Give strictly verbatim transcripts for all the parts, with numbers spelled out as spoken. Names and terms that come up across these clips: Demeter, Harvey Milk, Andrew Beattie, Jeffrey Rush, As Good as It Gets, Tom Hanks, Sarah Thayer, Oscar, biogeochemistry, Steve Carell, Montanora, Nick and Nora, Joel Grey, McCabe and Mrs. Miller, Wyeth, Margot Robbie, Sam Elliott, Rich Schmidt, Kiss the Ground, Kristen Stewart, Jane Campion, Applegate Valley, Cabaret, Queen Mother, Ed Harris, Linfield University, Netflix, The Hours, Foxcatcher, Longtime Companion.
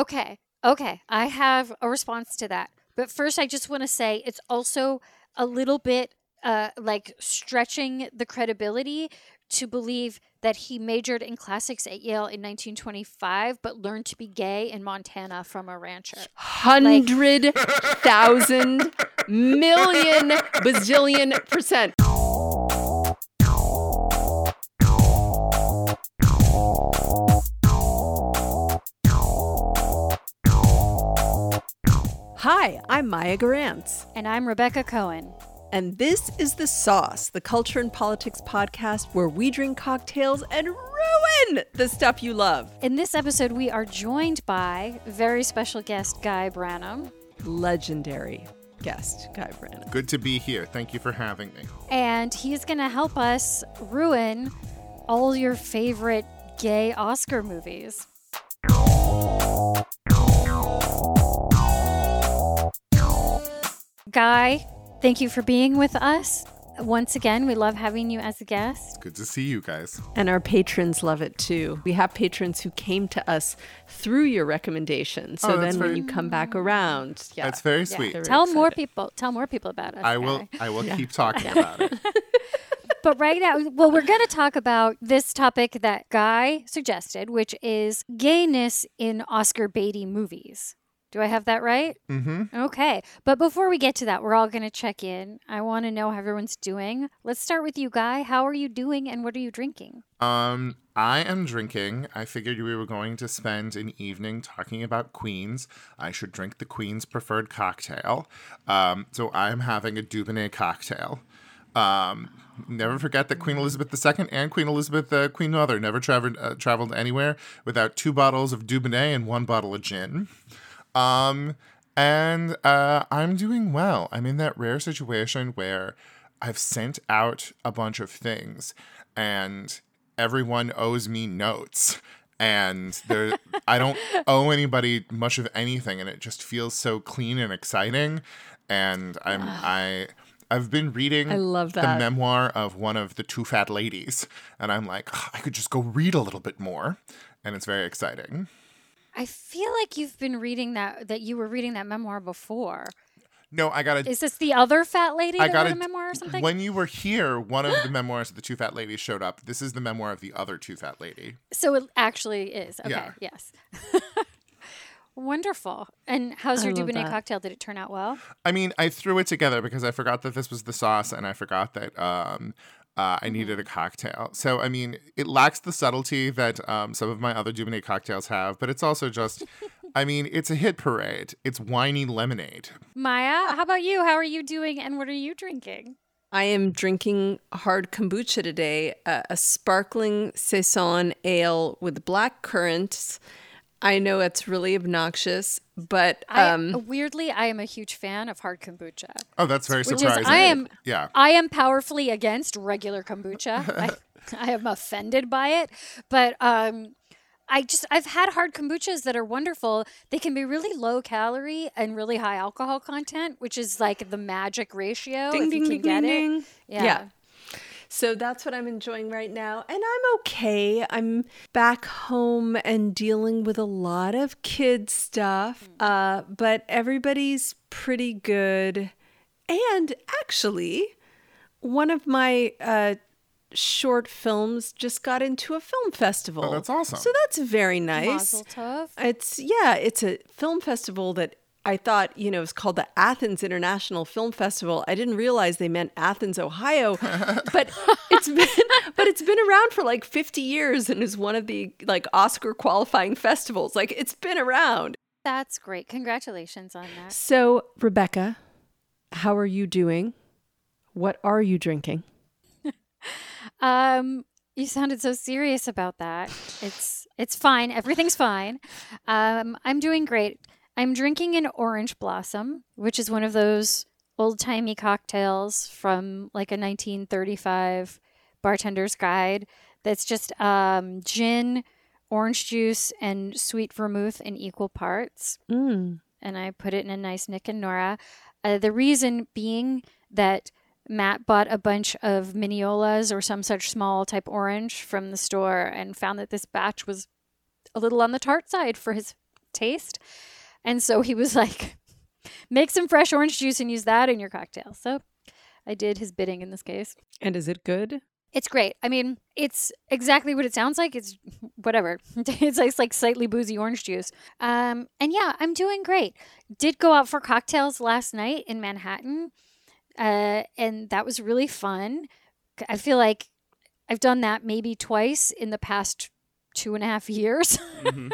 Okay. Okay. I have a response to that. But first, I just want to say it's also a little bit uh, like stretching the credibility to believe that he majored in classics at Yale in nineteen twenty-five, but learned to be gay in Montana from a rancher. Hundred thousand like- million bazillion percent. Hi, I'm Maya Garantz. And I'm Rebecca Cohen. And this is The Sauce, the culture and politics podcast where we drink cocktails and ruin the stuff you love. In this episode, we are joined by very special guest, Guy Branum. Legendary guest, Guy Branum. Good to be here. Thank you for having me. And he's going to help us ruin all your favorite gay Oscar movies. Guy, thank you for being with us. Once again, we love having you as a guest. Good to see you guys. And our patrons love it too. We have patrons who came to us through your recommendations. So oh, then very... when you come back around. Yeah, that's very yeah, sweet. Tell excited. more people. Tell more people about us. I Guy. will I will yeah. keep talking yeah. about it. But right now, well, we're going to talk about this topic that Guy suggested, which is gayness in Oscar Beatty movies. Do I have that right? Mm-hmm. Okay. But before we get to that, we're all going to check in. I want to know how everyone's doing. Let's start with you, Guy. How are you doing and what are you drinking? Um, I am drinking. I figured we were going to spend an evening talking about Queens. I should drink the Queen's preferred cocktail. Um, so I'm having a Dubonnet cocktail. Um, never forget that Queen Elizabeth the Second and Queen Elizabeth, uh, Queen Mother, never traveled uh, traveled anywhere without two bottles of Dubonnet and one bottle of gin. Um, and, uh, I'm doing well. I'm in that rare situation where I've sent out a bunch of things and everyone owes me notes and there, I don't owe anybody much of anything. And it just feels so clean and exciting. And I'm, I, I've been reading I love that. the memoir of one of the two fat ladies and I'm like, oh, I could just go read a little bit more. And it's very exciting. I feel like you've been reading that, that you were reading that memoir before. No, I got it. Is this the other fat lady I that got wrote a, a memoir or something? When you were here, one of the memoirs of the two fat ladies showed up. This is the memoir of the other two fat lady. So it actually is. Okay, yeah. Yes. Wonderful. And how's your Dubonnet that. cocktail? Did it turn out well? I mean, I threw it together because I forgot that this was the sauce and I forgot that... Um, Uh, I needed a cocktail. So, I mean, it lacks the subtlety that um, some of my other Dubonnet cocktails have, but it's also just, I mean, it's a hit parade. It's whiny lemonade. Maya, how about you? How are you doing and what are you drinking? I am drinking hard kombucha today, uh, a sparkling saison ale with black currants. I know it's really obnoxious, but um, I, weirdly, I am a huge fan of hard kombucha. Oh, that's very which surprising. Is, I am, yeah, I am powerfully against regular kombucha. I, I am offended by it, but um, I just I've had hard kombuchas that are wonderful. They can be really low calorie and really high alcohol content, which is like the magic ratio. Ding, if ding, you can ding, get ding, it. Ding. Yeah. yeah. So that's what I'm enjoying right now. And I'm okay. I'm back home and dealing with a lot of kid stuff. Uh, but everybody's pretty good. And actually, one of my uh, short films just got into a film festival. Oh, that's awesome. So that's very nice. Mazel tov. It's, yeah, it's a film festival that I thought, you know, it was called the Athens International Film Festival. I didn't realize they meant Athens, Ohio, but it's been, but it's been around for like fifty years and is one of the like Oscar qualifying festivals. Like it's been around. That's great. Congratulations on that. So, Rebecca, how are you doing? What are you drinking? um, you sounded so serious about that. It's it's fine. Everything's fine. Um, I'm doing great. I'm drinking an orange blossom, which is one of those old-timey cocktails from like a nineteen thirty-five bartender's guide that's just um, gin, orange juice, and sweet vermouth in equal parts. Mm. And I put it in a nice Nick and Nora. Uh, the reason being that Matt bought a bunch of Mineolas or some such small type orange from the store and found that this batch was a little on the tart side for his taste. And so he was like, make some fresh orange juice and use that in your cocktail. So I did his bidding in this case. And is it good? It's great. I mean, it's exactly what it sounds like. It's whatever. It's like, like slightly boozy orange juice. Um, and yeah, I'm doing great. Did go out for cocktails last night in Manhattan. Uh, and that was really fun. I feel like I've done that maybe twice in the past two and a half years. Mm-hmm.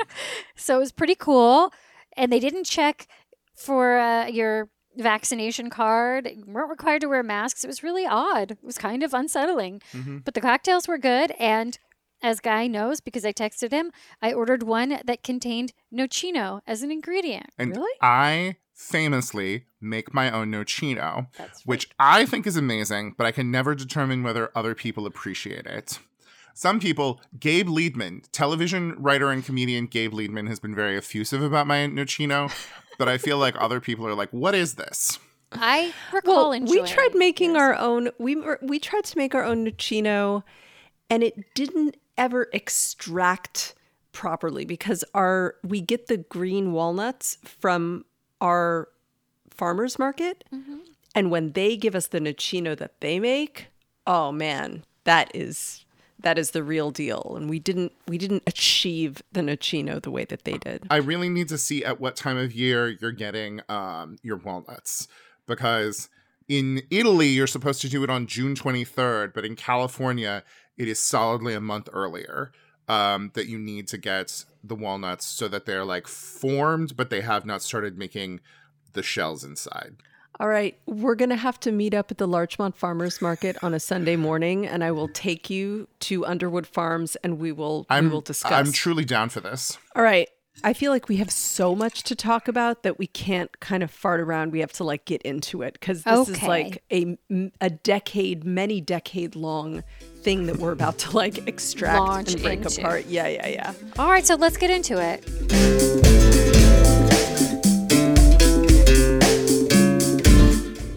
So it was pretty cool. And they didn't check for uh, your vaccination card. You weren't required to wear masks. It was really odd. It was kind of unsettling. Mm-hmm. But the cocktails were good. And as Guy knows, because I texted him, I ordered one that contained Nocino as an ingredient. And really? I famously make my own Nocino, That's which right. I think is amazing, but I can never determine whether other people appreciate it. Some people, Gabe Liedman, television writer and comedian Gabe Liedman, has been very effusive about my Nocino, but I feel like other people are like, what is this? I recall well, enjoying we tried making this. our own, we we tried to make our own Nocino, and it didn't ever extract properly because our we get the green walnuts from our farmers market, mm-hmm. and when they give us the Nocino that they make, oh man, that is... That is the real deal. And we didn't we didn't achieve the Nocino the way that they did. I really need to see at what time of year you're getting um, your walnuts. Because in Italy, you're supposed to do it on June twenty-third. But in California, it is solidly a month earlier um, that you need to get the walnuts so that they're like formed, but they have not started making the shells inside. All right, we're going to have to meet up at the Larchmont Farmers Market on a Sunday morning, and I will take you to Underwood Farms, and we will, we will discuss. I'm truly down for this. All right. I feel like we have so much to talk about that we can't kind of fart around. We have to, like, get into it because this okay. is, like, a, a decade, many decade-long thing that we're about to, like, extract Launch and break into. apart. Yeah, yeah, yeah. All right, so let's get into it.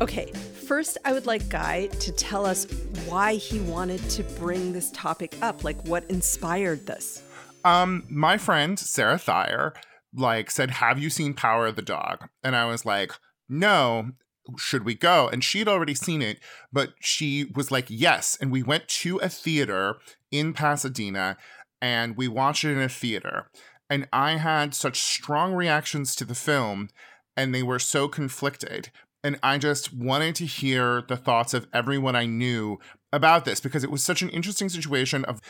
Okay, first I would like Guy to tell us why he wanted to bring this topic up, like what inspired this. Um, my friend Sarah Thayer, like, said, "Have you seen Power of the Dog?" And I was like, "No, should we go?" And she'd already seen it, but she was like, "Yes." And we went to a theater in Pasadena, and we watched it in a theater. And I had such strong reactions to the film, and they were so conflicted. And I just wanted to hear the thoughts of everyone I knew about this because it was such an interesting situation of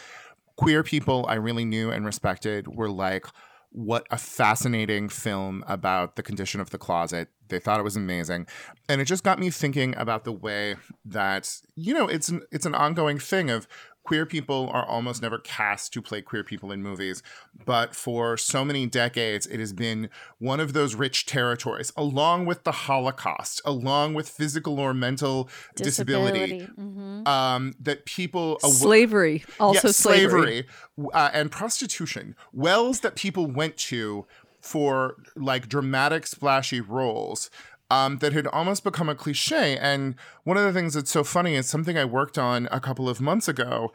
queer people I really knew and respected were like, what a fascinating film about the condition of the closet. They thought it was amazing. And it just got me thinking about the way that, you know, it's an, it's an ongoing thing of queer people are almost never cast to play queer people in movies. But for so many decades, it has been one of those rich territories, along with the Holocaust, along with physical or mental disability, disability. Mm-hmm. Um, that people... Aw- slavery. Also yes, slavery. slavery uh, and prostitution. Wells that people went to for, like, dramatic, splashy roles um, that had almost become a cliche. And one of the things that's so funny is something I worked on a couple of months ago.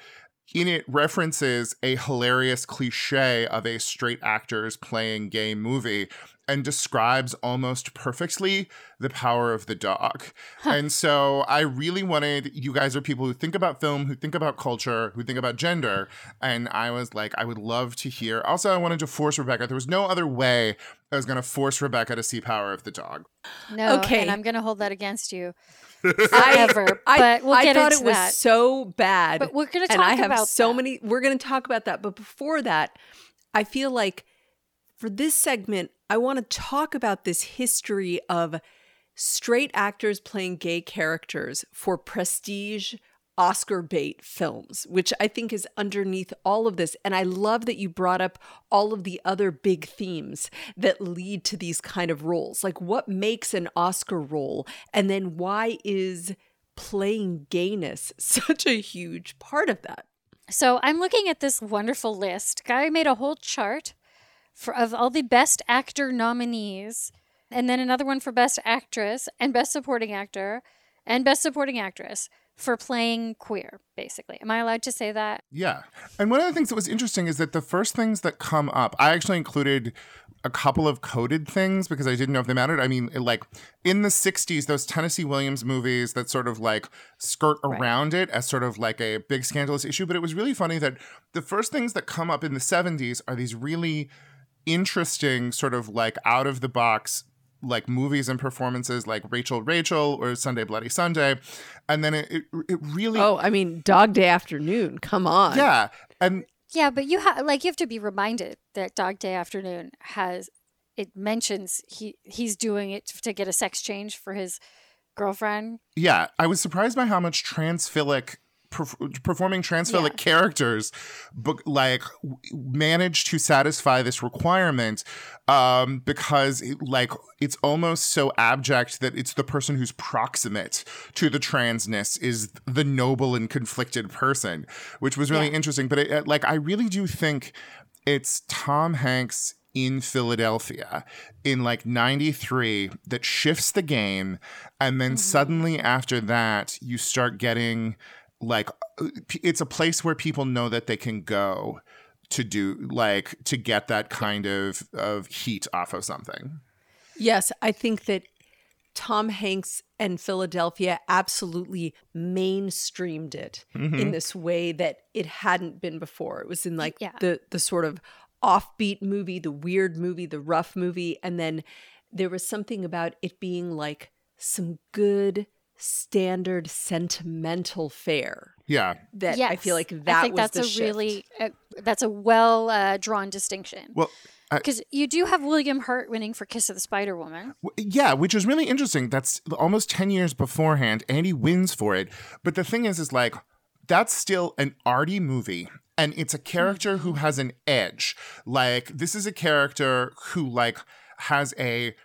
In it references a hilarious cliche of a straight actors playing gay movie and describes almost perfectly the power of the dog. Huh. And so I really wanted, you guys are people who think about film, who think about culture, who think about gender. And I was like, I would love to hear. Also, I wanted to force Rebecca. There was no other way I was going to force Rebecca to see Power of the Dog. No, okay. And I'm going to hold that against you. Forever, I, but we'll I get thought into it was that. So bad. But we're going to talk about that. And I have that. so many. We're going to talk about that. But before that, I feel like for this segment, I want to talk about this history of straight actors playing gay characters for prestige Oscar bait films, which I think is underneath all of this. And I love that you brought up all of the other big themes that lead to these kind of roles. Like, what makes an Oscar role? And then why is playing gayness such a huge part of that? So I'm looking at this wonderful list. Guy made a whole chart for, of all the Best Actor nominees, and then another one for Best Actress and Best Supporting Actor and Best Supporting Actress. for playing queer, basically. Am I allowed to say that? Yeah. And one of the things that was interesting is that the first things that come up, I actually included a couple of coded things because I didn't know if they mattered. I mean, like in the sixties, those Tennessee Williams movies that sort of like skirt around right. it as sort of like a big scandalous issue. But it was really funny that the first things that come up in the seventies are these really interesting sort of like out of the box like movies and performances like Rachel Rachel or Sunday Bloody Sunday. And then it, it, it really... Oh, I mean, Dog Day Afternoon. Come on. Yeah. And yeah, but you have like you have to be reminded that Dog Day Afternoon has... It mentions he he's doing it to get a sex change for his girlfriend. Yeah. I was surprised by how much transphilic... performing transphilic yeah. characters but like w- manage to satisfy this requirement um because it, like it's almost so abject that it's the person who's proximate to the transness is the noble and conflicted person, which was really yeah. interesting. But it, like I really do think it's Tom Hanks in Philadelphia in like ninety-three that shifts the game, and then mm-hmm. suddenly after that you start getting like it's a place where people know that they can go to do like to get that kind of of heat off of something. Yes, I think that Tom Hanks and Philadelphia absolutely mainstreamed it mm-hmm. in this way that it hadn't been before. It was in like yeah. the the sort of offbeat movie, the weird movie, the rough movie, and then there was something about it being like some good standard sentimental fare. Yeah. That yes. I feel like that I think was that's the a shift. Really, uh, that's a well uh, drawn distinction. Well, because you do have William Hurt winning for Kiss of the Spider Woman. W- yeah, which is really interesting. That's almost ten years beforehand, and he wins for it. But the thing is, is like, that's still an arty movie. And it's a character who has an edge. Like, this is a character who, like, has a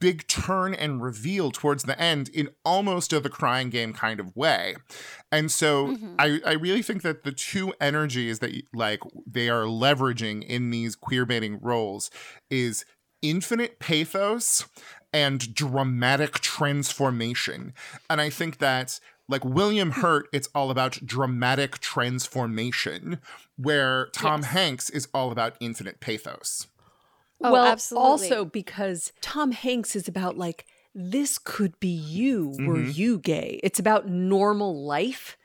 big turn and reveal towards the end in almost a The Crying Game kind of way. And so mm-hmm. I, I really think that the two energies that like they are leveraging in these queer baiting roles is infinite pathos and dramatic transformation. And I think that like William Hurt, it's all about dramatic transformation, where Tom yes. Hanks is all about infinite pathos. Oh, well, absolutely. Also because Tom Hanks is about like, this could be you mm-hmm. were you gay. It's about normal life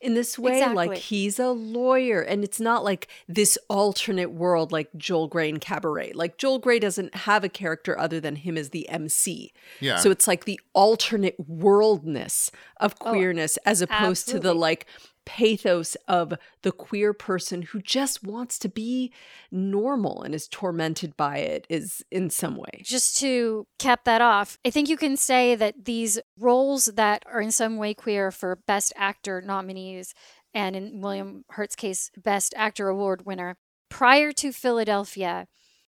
in this way. Exactly. Like he's a lawyer and it's not like this alternate world like Joel Grey in Cabaret. Like Joel Grey doesn't have a character other than him as the M C. Yeah. So it's like the alternate worldness of queerness oh, as opposed absolutely. To the like pathos of the queer person who just wants to be normal and is tormented by it is in some way. Just to cap that off, I think you can say that these roles that are in some way queer for Best Actor nominees, and in William Hurt's case, Best Actor Award winner, prior to Philadelphia,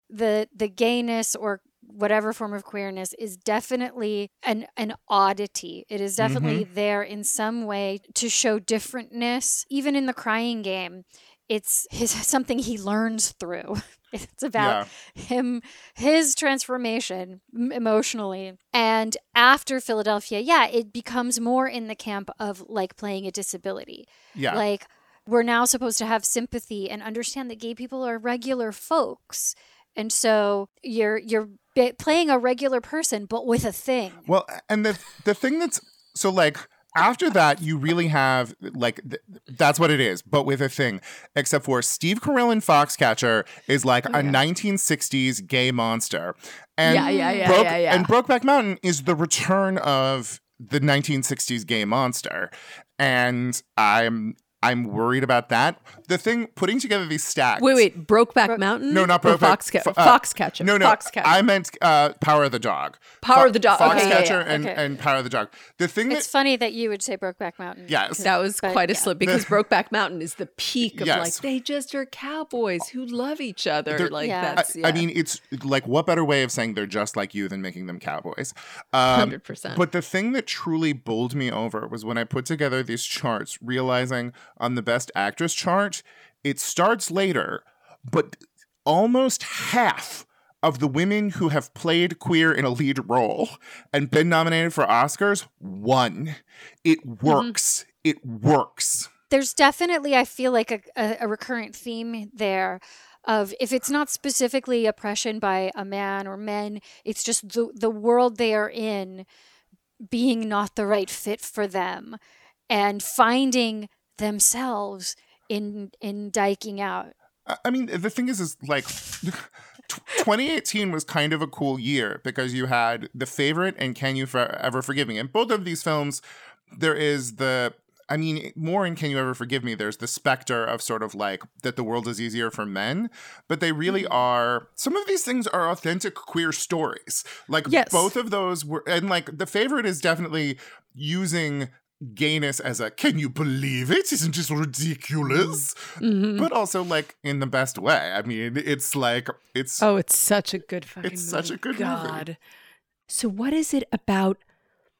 the the gayness or whatever form of queerness is definitely an, an oddity. It is definitely mm-hmm. there in some way to show differentness. Even in The Crying Game, it's his, something he learns through. It's about yeah. him, his transformation emotionally. And after Philadelphia, yeah, it becomes more in the camp of like playing a disability. Yeah. Like we're now supposed to have sympathy and understand that gay people are regular folks. And so you're you're playing a regular person, but with a thing. Well, and the the thing that's so like after that, you really have like th- that's what it is, but with a thing. Except for Steve Carell in Foxcatcher is like yeah. a nineteen sixties gay monster, and yeah, yeah, yeah, Broke, yeah, yeah. and Brokeback Mountain is the return of the nineteen sixties gay monster, and I'm. I'm worried about that. The thing, putting together these stacks. Wait, wait, Brokeback Bro- Mountain? No, not Brokeback. Foxca- uh, Foxcatcher. No, no, Foxcatcher. I meant uh, Power of the Dog. Power Fo- of the Dog. Foxcatcher okay, yeah, yeah. and, okay. and Power of the Dog. The thing that, it's funny that you would say Brokeback Mountain. Yes. That was but, quite a yeah. slip because Brokeback Mountain is the peak of yes. like, they just are cowboys who love each other. They're, like yeah. that's. Yeah. I, I mean, it's like, what better way of saying they're just like you than making them cowboys? Um, one hundred percent. But the thing that truly bowled me over was when I put together these charts, realizing on the Best Actress chart, it starts later, but almost half of the women who have played queer in a lead role and been nominated for Oscars, one. It works. Mm-hmm. It works. There's definitely, I feel like, a, a, a recurrent theme there of, if it's not specifically oppression by a man or men, it's just the, the world they are in being not the right fit for them and finding themselves in in diking out. I mean, the thing is, is like twenty eighteen was kind of a cool year because you had The Favorite and Can You Ever Forgive Me? And both of these films, there is the, I mean, more in Can You Ever Forgive Me, there's the specter of sort of like that the world is easier for men, but they really are, some of these things are authentic queer stories. Like yes. both of those were, and like The Favorite is definitely using gayness as a, can you believe it? Isn't it ridiculous? Mm-hmm. But also like in the best way. I mean, it's like, it's. Oh, it's such a good fucking It's movie. such a good God. movie. So what is it about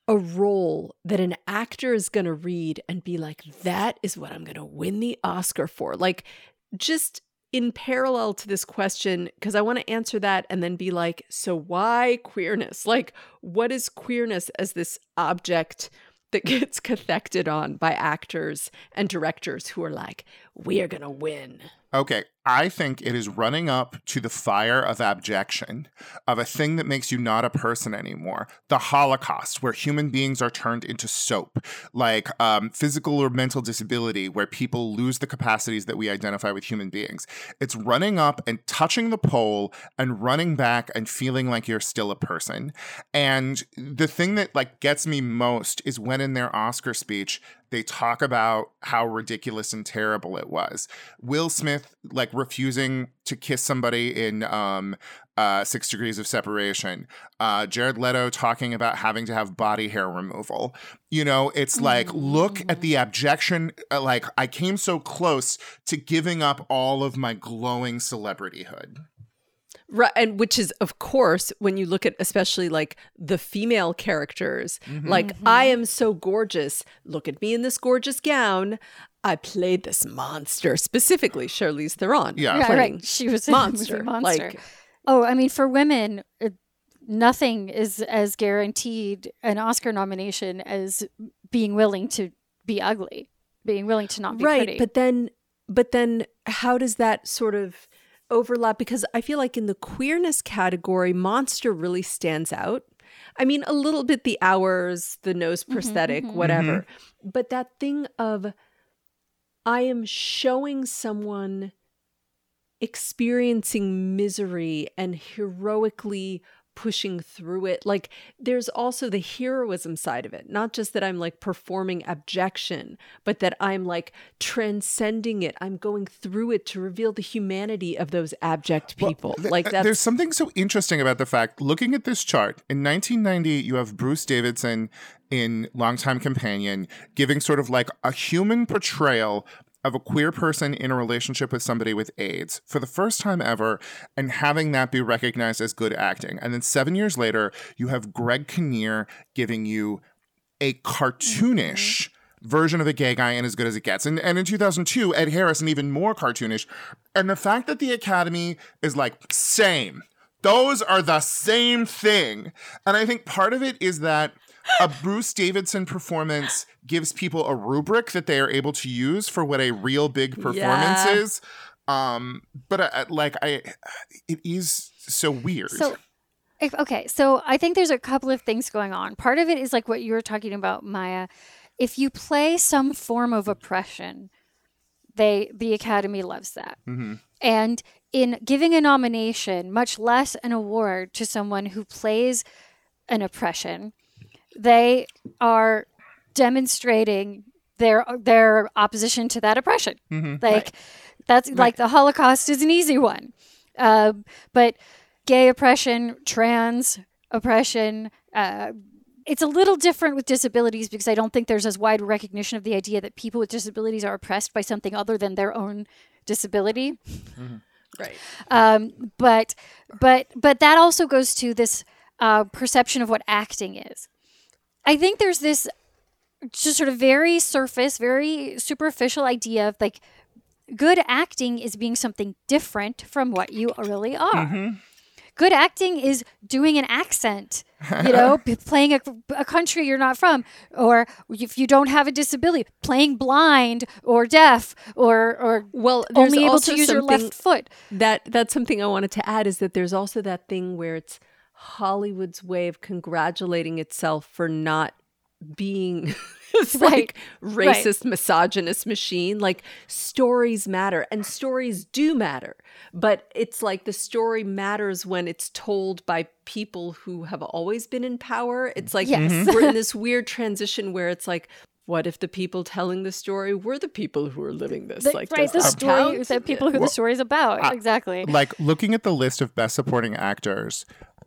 a role that an actor is going to read and be like, that is what I'm going to win the Oscar for? Like, just in parallel to this question, because I want to answer that and then be like, so why queerness? Like, what is queerness as this object that gets cathected on by actors and directors who are like, we are going to win? Okay, I think it is running up to the fire of abjection, of a thing that makes you not a person anymore. The Holocaust, where human beings are turned into soap, like um, physical or mental disability, where people lose the capacities that we identify with human beings. It's running up and touching the pole and running back and feeling like you're still a person. And the thing that like gets me most is when in their Oscar speech, they talk about how ridiculous and terrible it was. Will Smith, like, refusing to kiss somebody in um, uh, Six Degrees of Separation. Uh, Jared Leto talking about having to have body hair removal. You know, it's like, mm-hmm. look at the abjection. Uh, like, I came so close to giving up all of my glowing celebrityhood. Right, and which is, of course, when you look at especially like the female characters, mm-hmm. like, I am so gorgeous. Look at me in this gorgeous gown. I played this monster, specifically Charlize Theron. Yeah, yeah right. She was a monster. Movie monster. Like, oh, I mean, for women, nothing is as guaranteed an Oscar nomination as being willing to be ugly, being willing to not be right, pretty. Right, but then, but then, how does that sort of overlap? Because I feel like in the queerness category, monster really stands out. I mean, a little bit the hours, the nose prosthetic, mm-hmm, whatever. Mm-hmm. But that thing of, I am showing someone experiencing misery and heroically pushing through it. Like, there's also the heroism side of it. Not just that I'm like performing abjection, but that I'm like transcending it. I'm going through it to reveal the humanity of those abject people. Well, th- like that's- There's something so interesting about the fact, looking at this chart, in nineteen ninety, you have Bruce Davidson in Longtime Companion giving sort of like a human portrayal of a queer person in a relationship with somebody with AIDS for the first time ever, and having that be recognized as good acting. And then seven years later, you have Greg Kinnear giving you a cartoonish mm-hmm. version of a gay guy in As Good As It Gets. And, and in two thousand two, Ed Harris, an even more cartoonish. And the fact that the Academy is like, same. Those are the same thing. And I think part of it is that a Bruce Davidson performance gives people a rubric that they are able to use for what a real big performance yeah. is. Um, but I, like, I, it is so weird. So, if, okay. So I think there's a couple of things going on. Part of it is like what you were talking about, Maya. If you play some form of oppression, they, the Academy loves that. Mm-hmm. And in giving a nomination, much less an award, to someone who plays an oppression, they are demonstrating their their opposition to that oppression. Mm-hmm. Like right. that's right. like the Holocaust is an easy one, uh, but gay oppression, trans oppression. Uh, it's a little different with disabilities because I don't think there's as wide recognition of the idea that people with disabilities are oppressed by something other than their own disability. Mm-hmm. Right. Um, but but but that also goes to this uh, perception of what acting is. I think there's this just sort of very surface, very superficial idea of like good acting is being something different from what you really are. Mm-hmm. Good acting is doing an accent, you know, playing a, a country you're not from, or if you don't have a disability, playing blind or deaf or or well, only able to use your left foot. That that's something I wanted to add, is that there's also that thing where it's Hollywood's way of congratulating itself for not being this right. like racist, right. misogynist machine. Like, stories matter, and stories do matter, but it's like the story matters when it's told by people who have always been in power. It's like, yes. we're in this weird transition where it's like, what if the people telling the story were the people who are living this? The, like, right, the story, the people who well, the story is about. I, exactly. Like, looking at the list of best supporting actors,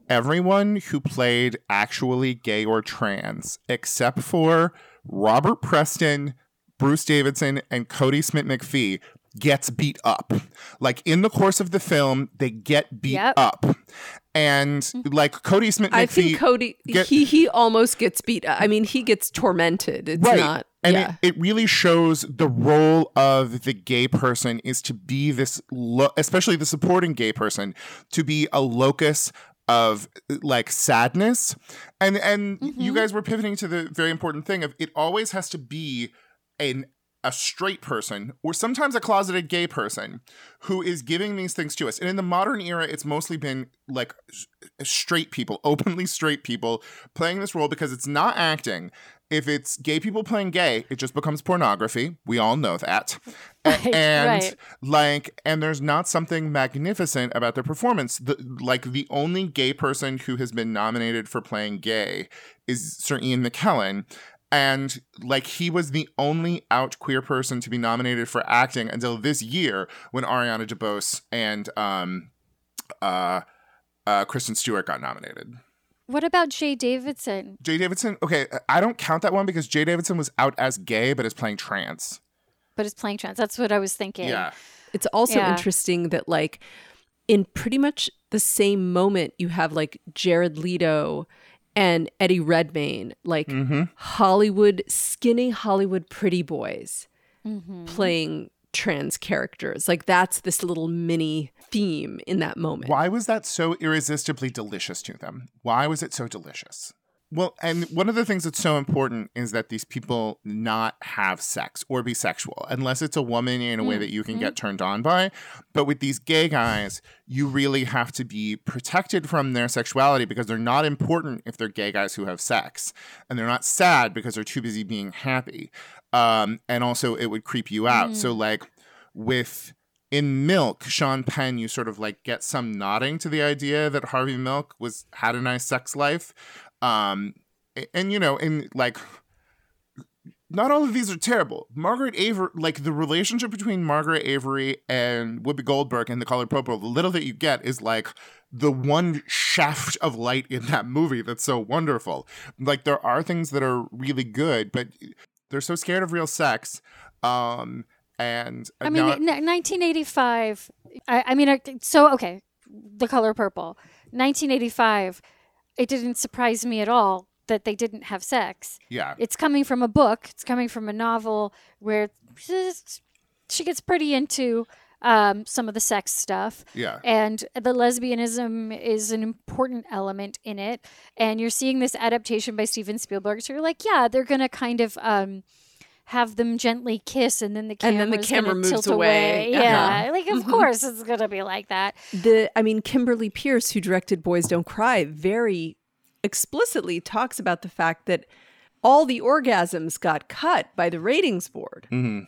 everyone who played actually gay or trans, except for Robert Preston, Bruce Davidson, and Cody Smit-McPhee, gets beat up. Like, in the course of the film, they get beat yep. up. And like Cody Smit-McPhee, I think Cody get, he he almost gets beat up. I mean, he gets tormented. It's right. not And yeah. it, it really shows the role of the gay person is to be this lo- especially the supporting gay person, to be a locus of like sadness. And and mm-hmm. you guys were pivoting to the very important thing of it always has to be an a straight person, or sometimes a closeted gay person, who is giving these things to us. And in the modern era, it's mostly been like straight people, openly straight people playing this role, because it's not acting. If it's gay people playing gay, it just becomes pornography. We all know that. Right, and right. like, and there's not something magnificent about their performance. The, like the only gay person who has been nominated for playing gay is Sir Ian McKellen. And like, he was the only out queer person to be nominated for acting until this year, when Ariana DeBose and um, uh, uh, Kristen Stewart got nominated. What about Jay Davidson? Jay Davidson? Okay, I don't count that one because Jay Davidson was out as gay, but is playing trans. But is playing trans. That's what I was thinking. Yeah. It's also yeah. interesting that, like, in pretty much the same moment, you have, like, Jared Leto and Eddie Redmayne, like, mm-hmm. Hollywood, skinny Hollywood pretty boys mm-hmm. playing trans characters. Like, that's this little mini theme in that moment. Why was that so irresistibly delicious to them? Why was it so delicious? Well, and one of the things that's so important is that these people not have sex or be sexual, unless it's a woman in a way that you can mm-hmm. get turned on by. But with these gay guys, you really have to be protected from their sexuality, because they're not important if they're gay guys who have sex. And they're not sad because they're too busy being happy. Um, and also it would creep you out. Mm-hmm. So like with... in Milk, Sean Penn, you sort of like get some nodding to the idea that Harvey Milk was had a nice sex life. Um, and, you know, in like, not all of these are terrible. Margaret Avery, like the relationship between Margaret Avery and Whoopi Goldberg in The Color Purple, the little that you get is like the one shaft of light in that movie that's so wonderful. Like, there are things that are really good, but they're so scared of real sex. Um... And I mean, not- nineteen eighty-five. I, I mean, so okay, The Color Purple, nineteen eighty-five. It didn't surprise me at all that they didn't have sex. Yeah, it's coming from a book. It's coming from a novel where she gets pretty into um, some of the sex stuff. Yeah, and the lesbianism is an important element in it. And you're seeing this adaptation by Steven Spielberg. So you're like, yeah, they're gonna kind of. Um, have them gently kiss, and then the camera and then the camera moves away. away. Yeah, yeah. Like, of mm-hmm. course it's gonna be like that. The I mean, Kimberly Pierce, who directed Boys Don't Cry, very explicitly talks about the fact that all the orgasms got cut by the ratings board. Mm-hmm.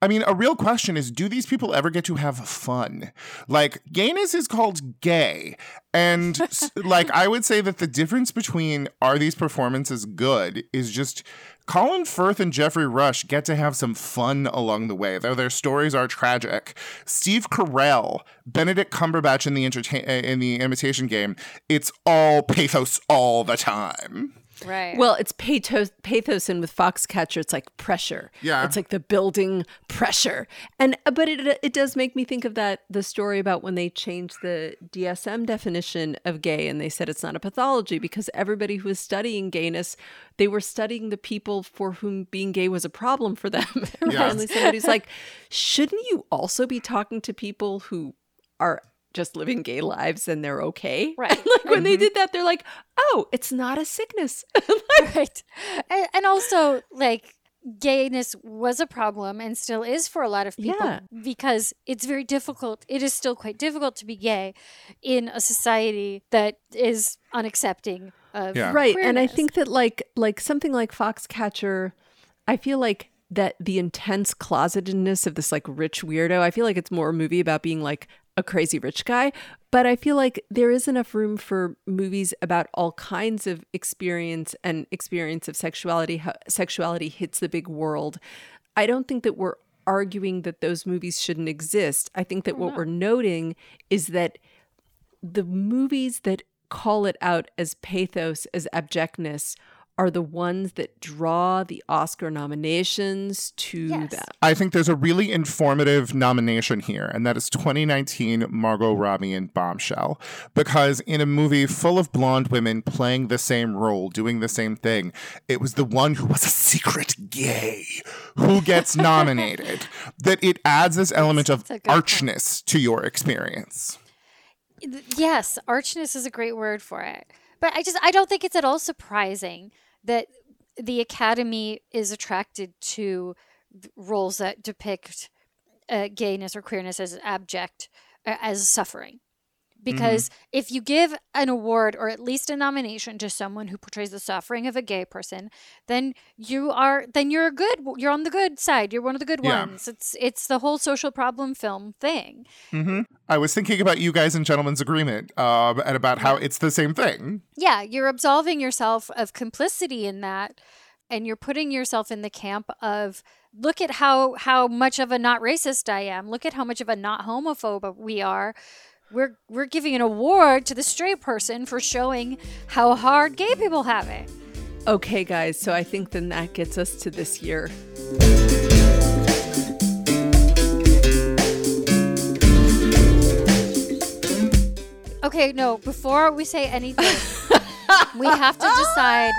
I mean, a real question is, do these people ever get to have fun? Like, gayness is called gay. And like, I would say that the difference between are these performances good is just Colin Firth and Jeffrey Rush get to have some fun along the way, though their stories are tragic. Steve Carell, Benedict Cumberbatch in the, entertain- in the Imitation Game, it's all pathos all the time. Right. Well, it's pathos, pathos, and with Foxcatcher, it's like pressure. Yeah. It's like the building pressure, and but it it does make me think of that the story about when they changed the D S M definition of gay, and they said it's not a pathology because everybody who was studying gayness, they were studying the people for whom being gay was a problem for them. Yes. And finally, somebody's like, shouldn't you also be talking to people who are just living gay lives and they're okay. Right. Like mm-hmm. when they did that, they're like, oh, it's not a sickness. Like, right. And, and also like gayness was a problem and still is for a lot of people yeah. because it's very difficult. It is still quite difficult to be gay in a society that is unaccepting of yeah. right. queerness. And I think that like like something like Foxcatcher, I feel like that the intense closetedness of this like rich weirdo, I feel like it's more a movie about being like a crazy rich guy. But I feel like there is enough room for movies about all kinds of experience and experience of sexuality, how sexuality hits the big world. I don't think that we're arguing that those movies shouldn't exist. I think that oh, what no. we're noting is that the movies that call it out as pathos, as abjectness, are the ones that draw the Oscar nominations to yes. them. I think there's a really informative nomination here, and that is twenty nineteen Margot Robbie in Bombshell. Because in a movie full of blonde women playing the same role, doing the same thing, it was the one who was a secret gay who gets nominated. That it adds this element of archness point. To your experience. Yes, archness is a great word for it. But I just, I don't think it's at all surprising that the Academy is attracted to roles that depict uh, gayness or queerness as abject, uh, as suffering. Because mm-hmm. if you give an award or at least a nomination to someone who portrays the suffering of a gay person, then you are, then you're a good, you're on the good side. You're one of the good yeah. ones. It's it's the whole social problem film thing. Mm-hmm. I was thinking about you guys in Gentleman's Agreement um, and about how it's the same thing. Yeah, you're absolving yourself of complicity in that, and you're putting yourself in the camp of, look at how how much of a not racist I am. Look at how much of a not homophobe we are. We're we're giving an award to the straight person for showing how hard gay people have it. Okay, guys, so I think then that gets us to this year. Okay, no, before we say anything, we have to decide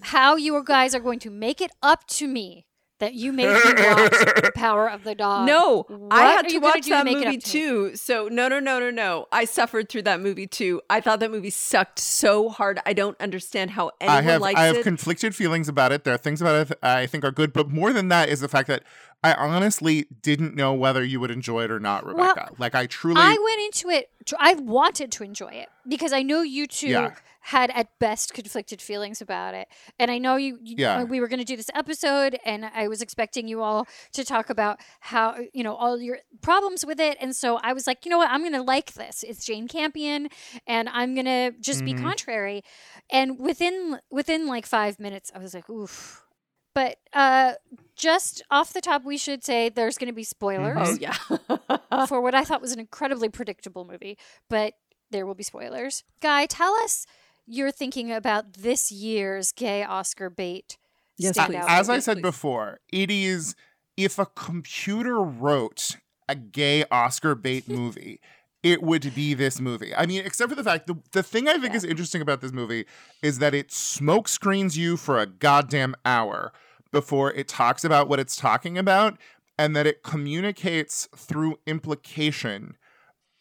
how you guys are going to make it up to me. That you made me watch The Power of the Dog. No, what I had to watch that to movie to too. Me? So no, no, no, no, no. I suffered through that movie too. I thought that movie sucked so hard. I don't understand how anyone I have, likes it. I have it. conflicted feelings about it. There are things about it I think are good. But more than that is the fact that I honestly didn't know whether you would enjoy it or not, Rebecca. Well, like I truly... I went into it... I wanted to enjoy it because I know you two... Yeah. had at best conflicted feelings about it. And I know you, you yeah. we were going to do this episode and I was expecting you all to talk about how, you know, all your problems with it. And so I was like, you know what? I'm going to like this. It's Jane Campion and I'm going to just mm-hmm. be contrary. And within, within like five minutes, I was like, oof. But uh, just off the top, we should say there's going to be spoilers oh, yeah. for what I thought was an incredibly predictable movie, but there will be spoilers. Guy, tell us you're thinking about this year's gay Oscar bait. Yes, please. As I said before, it is if a computer wrote a gay Oscar bait movie, it would be this movie. I mean, except for the fact, the, the thing I think yeah. is interesting about this movie is that it smoke screens you for a goddamn hour before it talks about what it's talking about, and that it communicates through implication.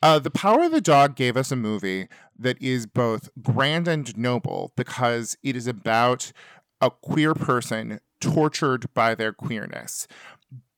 Uh, The Power of the Dog gave us a movie that is both grand and noble because it is about a queer person tortured by their queerness.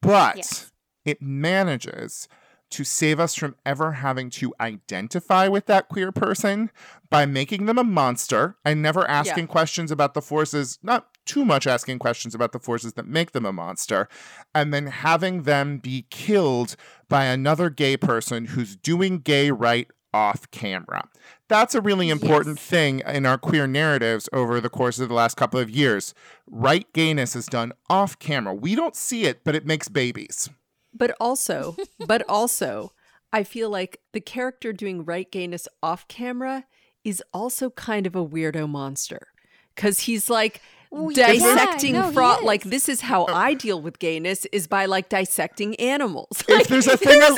But yes. it manages to save us from ever having to identify with that queer person by making them a monster and never asking yeah. questions about the forces, not too much asking questions about the forces that make them a monster, and then having them be killed by another gay person who's doing gay right off camera. That's a really important yes. thing in our queer narratives over the course of the last couple of years. Right gayness is done off camera. We don't see it, but it makes babies. But also, but also, I feel like the character doing right gayness off camera is also kind of a weirdo monster. Because he's like... Ooh, dissecting yeah, no, fraud like this is how uh, I deal with gayness is by like dissecting animals. If like, there's a thing I,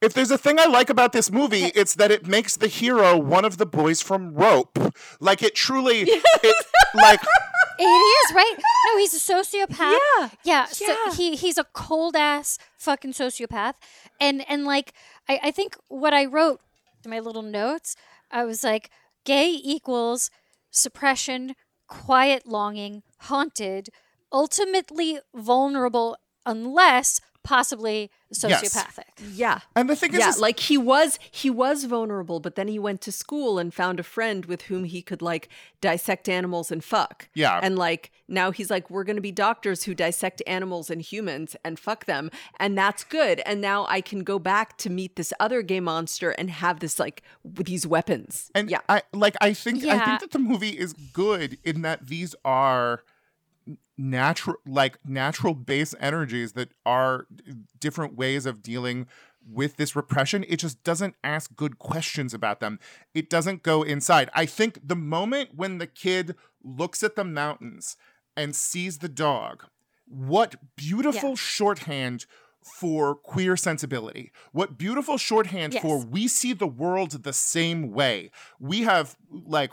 if there's a thing I like about this movie, it's that it makes the hero one of the boys from Rope. Like it truly yes. it, like it is, right? No, he's a sociopath. Yeah. Yeah. So yeah. he he's a cold ass fucking sociopath. And and like I, I think what I wrote my little notes, I was like, gay equals suppression, quiet longing, haunted, ultimately vulnerable, unless possibly sociopathic. Yes. Yeah. And the thing is, yeah, is- like he was he was vulnerable, but then he went to school and found a friend with whom he could like dissect animals and fuck. Yeah. And like now he's like, we're going to be doctors who dissect animals and humans and fuck them. And that's good. And now I can go back to meet this other gay monster and have this like w- these weapons. And yeah, I like I think yeah. I think that the movie is good in that these are natural like natural base energies that are different ways of dealing with this repression. It just doesn't ask good questions about them. It doesn't go inside. I think the moment when the kid looks at the mountains and sees the dog, what beautiful yeah. shorthand for queer sensibility. What beautiful shorthand yes. for we see the world the same way. We have, like,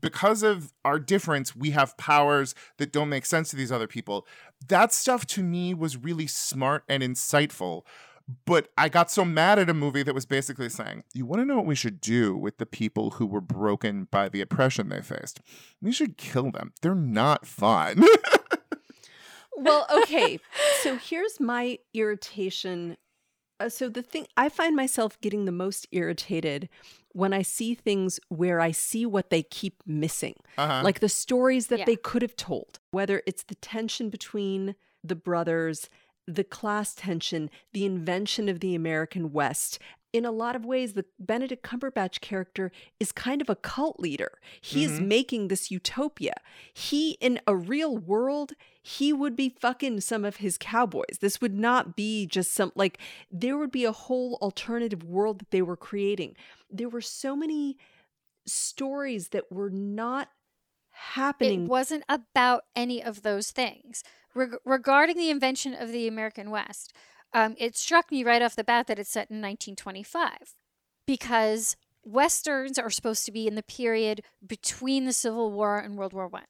because of our difference, we have powers that don't make sense to these other people. That stuff to me was really smart and insightful. But I got so mad at a movie that was basically saying, you want to know what we should do with the people who were broken by the oppression they faced? We should kill them. They're not fun. Well, okay, so here's my irritation. Uh, so the thing, I find myself getting the most irritated when I see things where I see what they keep missing, uh-huh. like the stories that yeah. they could have told, whether it's the tension between the brothers, the class tension, the invention of the American West. In a lot of ways, the Benedict Cumberbatch character is kind of a cult leader. He mm-hmm. is making this utopia. He, in a real world, he would be fucking some of his cowboys. This would not be just some, like, there would be a whole alternative world that they were creating. There were so many stories that were not happening. It wasn't about any of those things. Reg- regarding the invention of the American West, Um, it struck me right off the bat that it's set in nineteen twenty-five because Westerns are supposed to be in the period between the Civil War and World War One.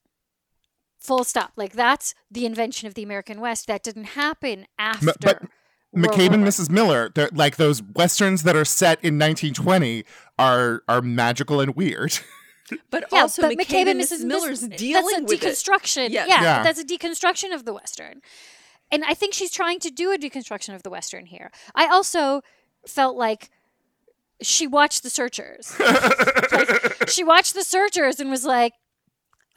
Full stop. Like, that's the invention of the American West. That didn't happen after M- but McCabe and Missus Miller, like, those Westerns that are set in nineteen twenty are are magical and weird. But yeah, also but McCabe, McCabe and Missus Miller's Missus dealing with it. That's a deconstruction. Yeah, yeah, yeah. That's a deconstruction of the Western. And I think she's trying to do a deconstruction of the Western here. I also felt like she watched The Searchers. Like, she watched The Searchers and was like,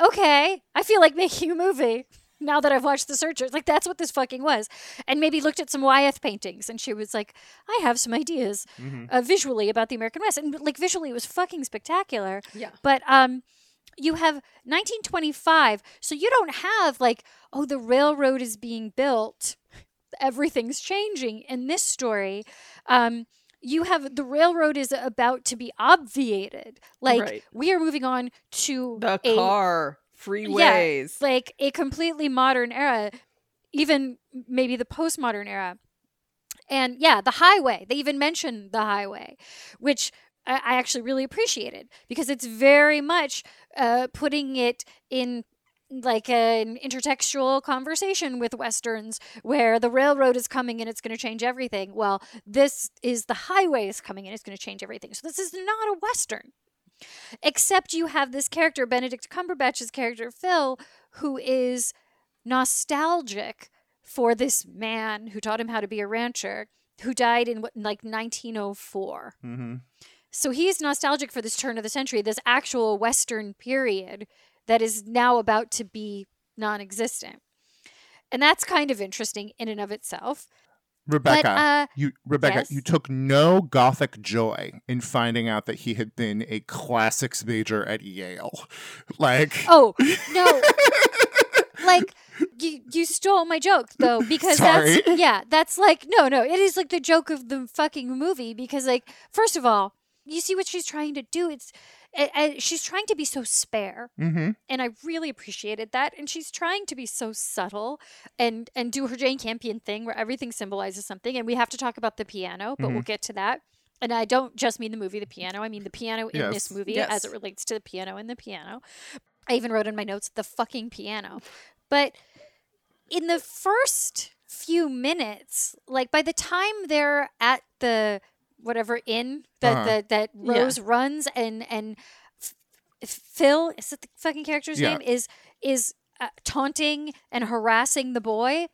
okay, I feel like making a movie now that I've watched The Searchers. Like, that's what this fucking was. And maybe looked at some Wyeth paintings and she was like, I have some ideas mm-hmm. uh, visually about the American West. And, like, visually it was fucking spectacular. Yeah. But, um... you have nineteen twenty-five, so you don't have like, oh, the railroad is being built, everything's changing in this story. Um, you have the railroad is about to be obviated. Like, right. we are moving on to the a, car, freeways. Yeah, like a completely modern era, even maybe the postmodern era. And yeah, the highway, they even mention the highway, which I actually really appreciate it because it's very much uh, putting it in like an intertextual conversation with Westerns where the railroad is coming and it's going to change everything. Well, this is the highway is coming and it's going to change everything. So this is not a Western, except you have this character, Benedict Cumberbatch's character, Phil, who is nostalgic for this man who taught him how to be a rancher who died in what, like nineteen oh four. Mm-hmm. So he's nostalgic for this turn of the century, this actual Western period that is now about to be non-existent. And that's kind of interesting in and of itself. Rebecca, but, uh, you Rebecca, yes? you took no Gothic joy in finding out that he had been a classics major at Yale. Like, oh, no. Like, you, you stole my joke, though, because Sorry. that's, yeah, that's like, no, no, it is like the joke of the fucking movie because, like, first of all, you see what she's trying to do. It's uh, uh, she's trying to be so spare, mm-hmm. and I really appreciated that. And she's trying to be so subtle and and do her Jane Campion thing where everything symbolizes something. And we have to talk about the piano, but mm-hmm. we'll get to that. And I don't just mean the movie, the piano. I mean the piano in yes. this movie yes. as it relates to the piano in the piano. I even wrote in my notes the fucking piano. But in the first few minutes, like by the time they're at the whatever inn that uh-huh. that, that Rose yeah. runs, and and Phil, is that the fucking character's yeah. name, is is uh, taunting and harassing the boy,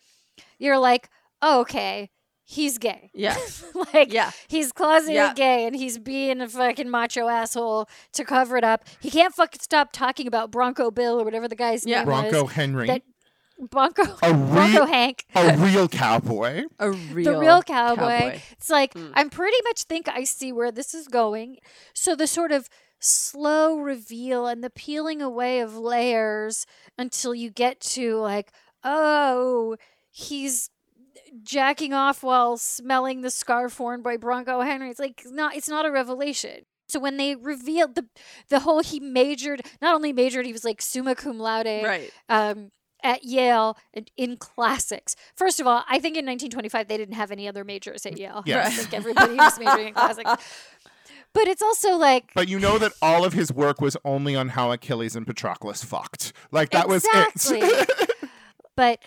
you're like, oh, okay, he's gay. Yeah. Like, yeah. he's closeted yeah. gay, and he's being a fucking macho asshole to cover it up. He can't fucking stop talking about Bronco Bill or whatever the guy's yeah. name Bronco is. Bronco Henry. That Bronco, a real, Bronco Hank. A real cowboy. A real, the real cowboy. cowboy. It's like, mm. I pretty much think I see where this is going. So the sort of slow reveal and the peeling away of layers until you get to like, oh, he's jacking off while smelling the scarf worn by Bronco Henry. It's like, not, it's not a revelation. So when they revealed the the whole, he majored, not only majored, he was like summa cum laude. Right. Um, at Yale and in classics. First of all, I think in nineteen twenty-five they didn't have any other majors at Yale. Yes. I think everybody was majoring in classics. But it's also like... But you know that all of his work was only on how Achilles and Patroclus fucked. Like, that exactly. was it. But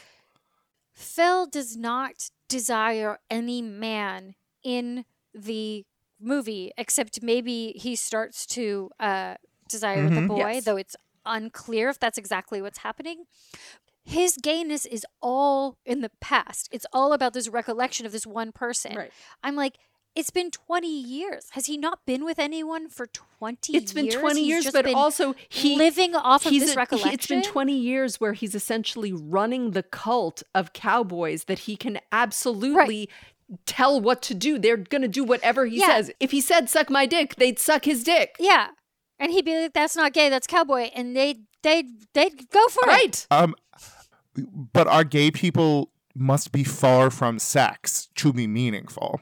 Phil does not desire any man in the movie, except maybe he starts to uh, desire mm-hmm. the boy, yes. though it's unclear if that's exactly what's happening. His gayness is all in the past. It's all about this recollection of this one person. Right. I'm like, it's been twenty years. Has he not been with anyone for twenty years? It's been years? twenty years, but also he living off of this a, recollection. He, it's been twenty years where he's essentially running the cult of cowboys that he can absolutely right. tell what to do. They're going to do whatever he yeah. says. If he said, suck my dick, they'd suck his dick. Yeah. And he'd be like, that's not gay, that's cowboy. And they'd, they'd, they'd go for right. it. Um, but are gay people must be far from sex to be meaningful.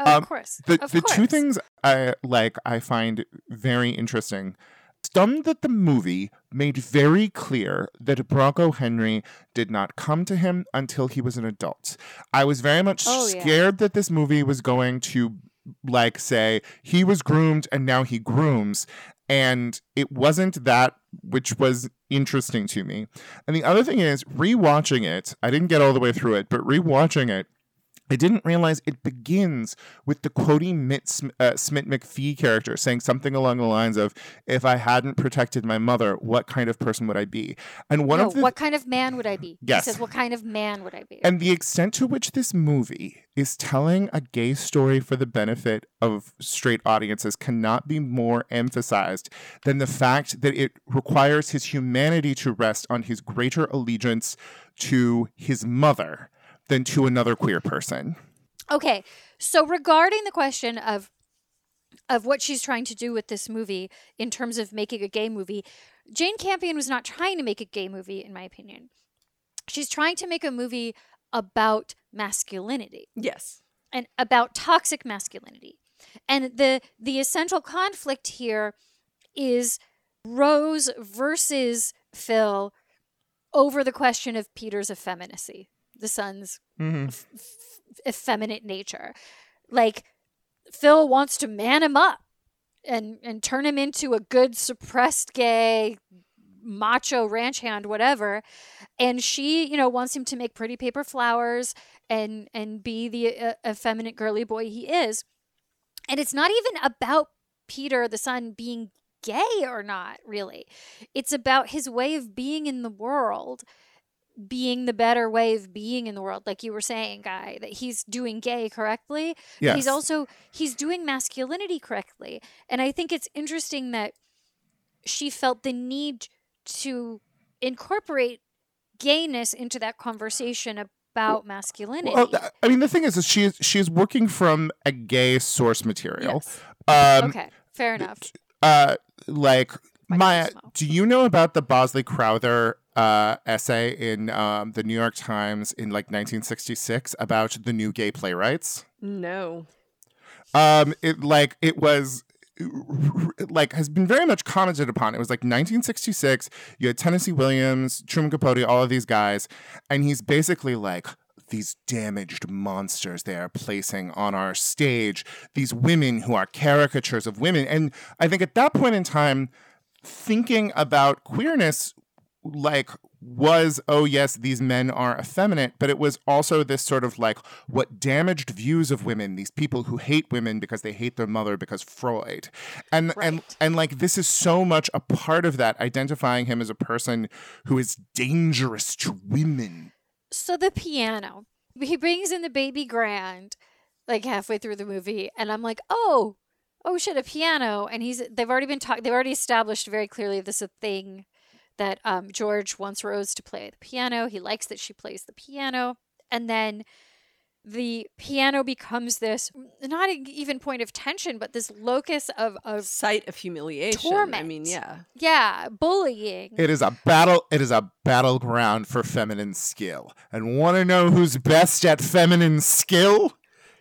Oh, um, of course. The, of the course. two things I like, I find very interesting. Stunned that the movie made very clear that Bronco Henry did not come to him until he was an adult. I was very much oh, scared yeah. that this movie was going to, like, say, he was groomed and now he grooms. And it wasn't that, which was interesting to me. And the other thing is, rewatching it, I didn't get all the way through it, but rewatching it, I didn't realize it begins with the Cody Smit-McPhee character saying something along the lines of, if I hadn't protected my mother, what kind of person would I be? And one no, of the... what kind of man would I be? Yes. He says, what kind of man would I be? And the extent to which this movie is telling a gay story for the benefit of straight audiences cannot be more emphasized than the fact that it requires his humanity to rest on his greater allegiance to his mother than to another queer person. Okay, so regarding the question of of what she's trying to do with this movie in terms of making a gay movie, Jane Campion was not trying to make a gay movie, in my opinion. She's trying to make a movie about masculinity. Yes. And about toxic masculinity. And the the essential conflict here is Rose versus Phil over the question of Peter's effeminacy. The son's mm-hmm. f- f- effeminate nature. Like, Phil wants to man him up and, and turn him into a good, suppressed gay, macho ranch hand, whatever. And she, you know, wants him to make pretty paper flowers and, and be the uh, effeminate girly boy he is. And it's not even about Peter, the son, being gay or not, really. It's about his way of being in the world being the better way of being in the world, like you were saying, Guy, that he's doing gay correctly. Yes. But he's also, he's doing masculinity correctly. And I think it's interesting that she felt the need to incorporate gayness into that conversation about masculinity. Well, I mean, the thing is, is she is, she's working from a gay source material. Yes. Um, okay, fair enough. Uh, like, My Maya, do you know about the Bosley Crowther Uh, essay in um, the New York Times in like nineteen sixty-six about the new gay playwrights? No. Um, it like it was it, like has been very much commented upon. It was like nineteen sixty-six. You had Tennessee Williams, Truman Capote, all of these guys, and he's basically like, these damaged monsters they are placing on our stage. These women who are caricatures of women, and I think at that point in time, thinking about queerness, like, was, oh, yes, these men are effeminate, but it was also this sort of like what damaged views of women, these people who hate women because they hate their mother because Freud. And, right. and, and like, this is so much a part of that, identifying him as a person who is dangerous to women. So the piano, he brings in the baby grand, like halfway through the movie. And I'm like, oh, oh shit, a piano. And he's, they've already been talking, they've already established very clearly this is a thing. That um, George wants Rose to play the piano. He likes that she plays the piano. And then the piano becomes this, not even point of tension, but this locus of... of Sight of humiliation. Torment. I mean, yeah. Yeah, bullying. It is a battle. It is a battleground for feminine skill. And want to know who's best at feminine skill?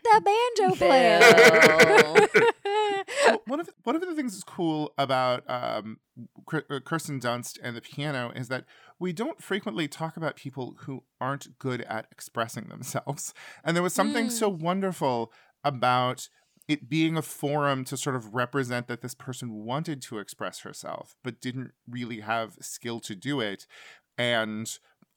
The banjo player. Well, one of the, one of the things that's cool about um, Kirsten Dunst and the piano is that we don't frequently talk about people who aren't good at expressing themselves. And there was something mm. so wonderful about it being a forum to sort of represent that this person wanted to express herself, but didn't really have skill to do it. And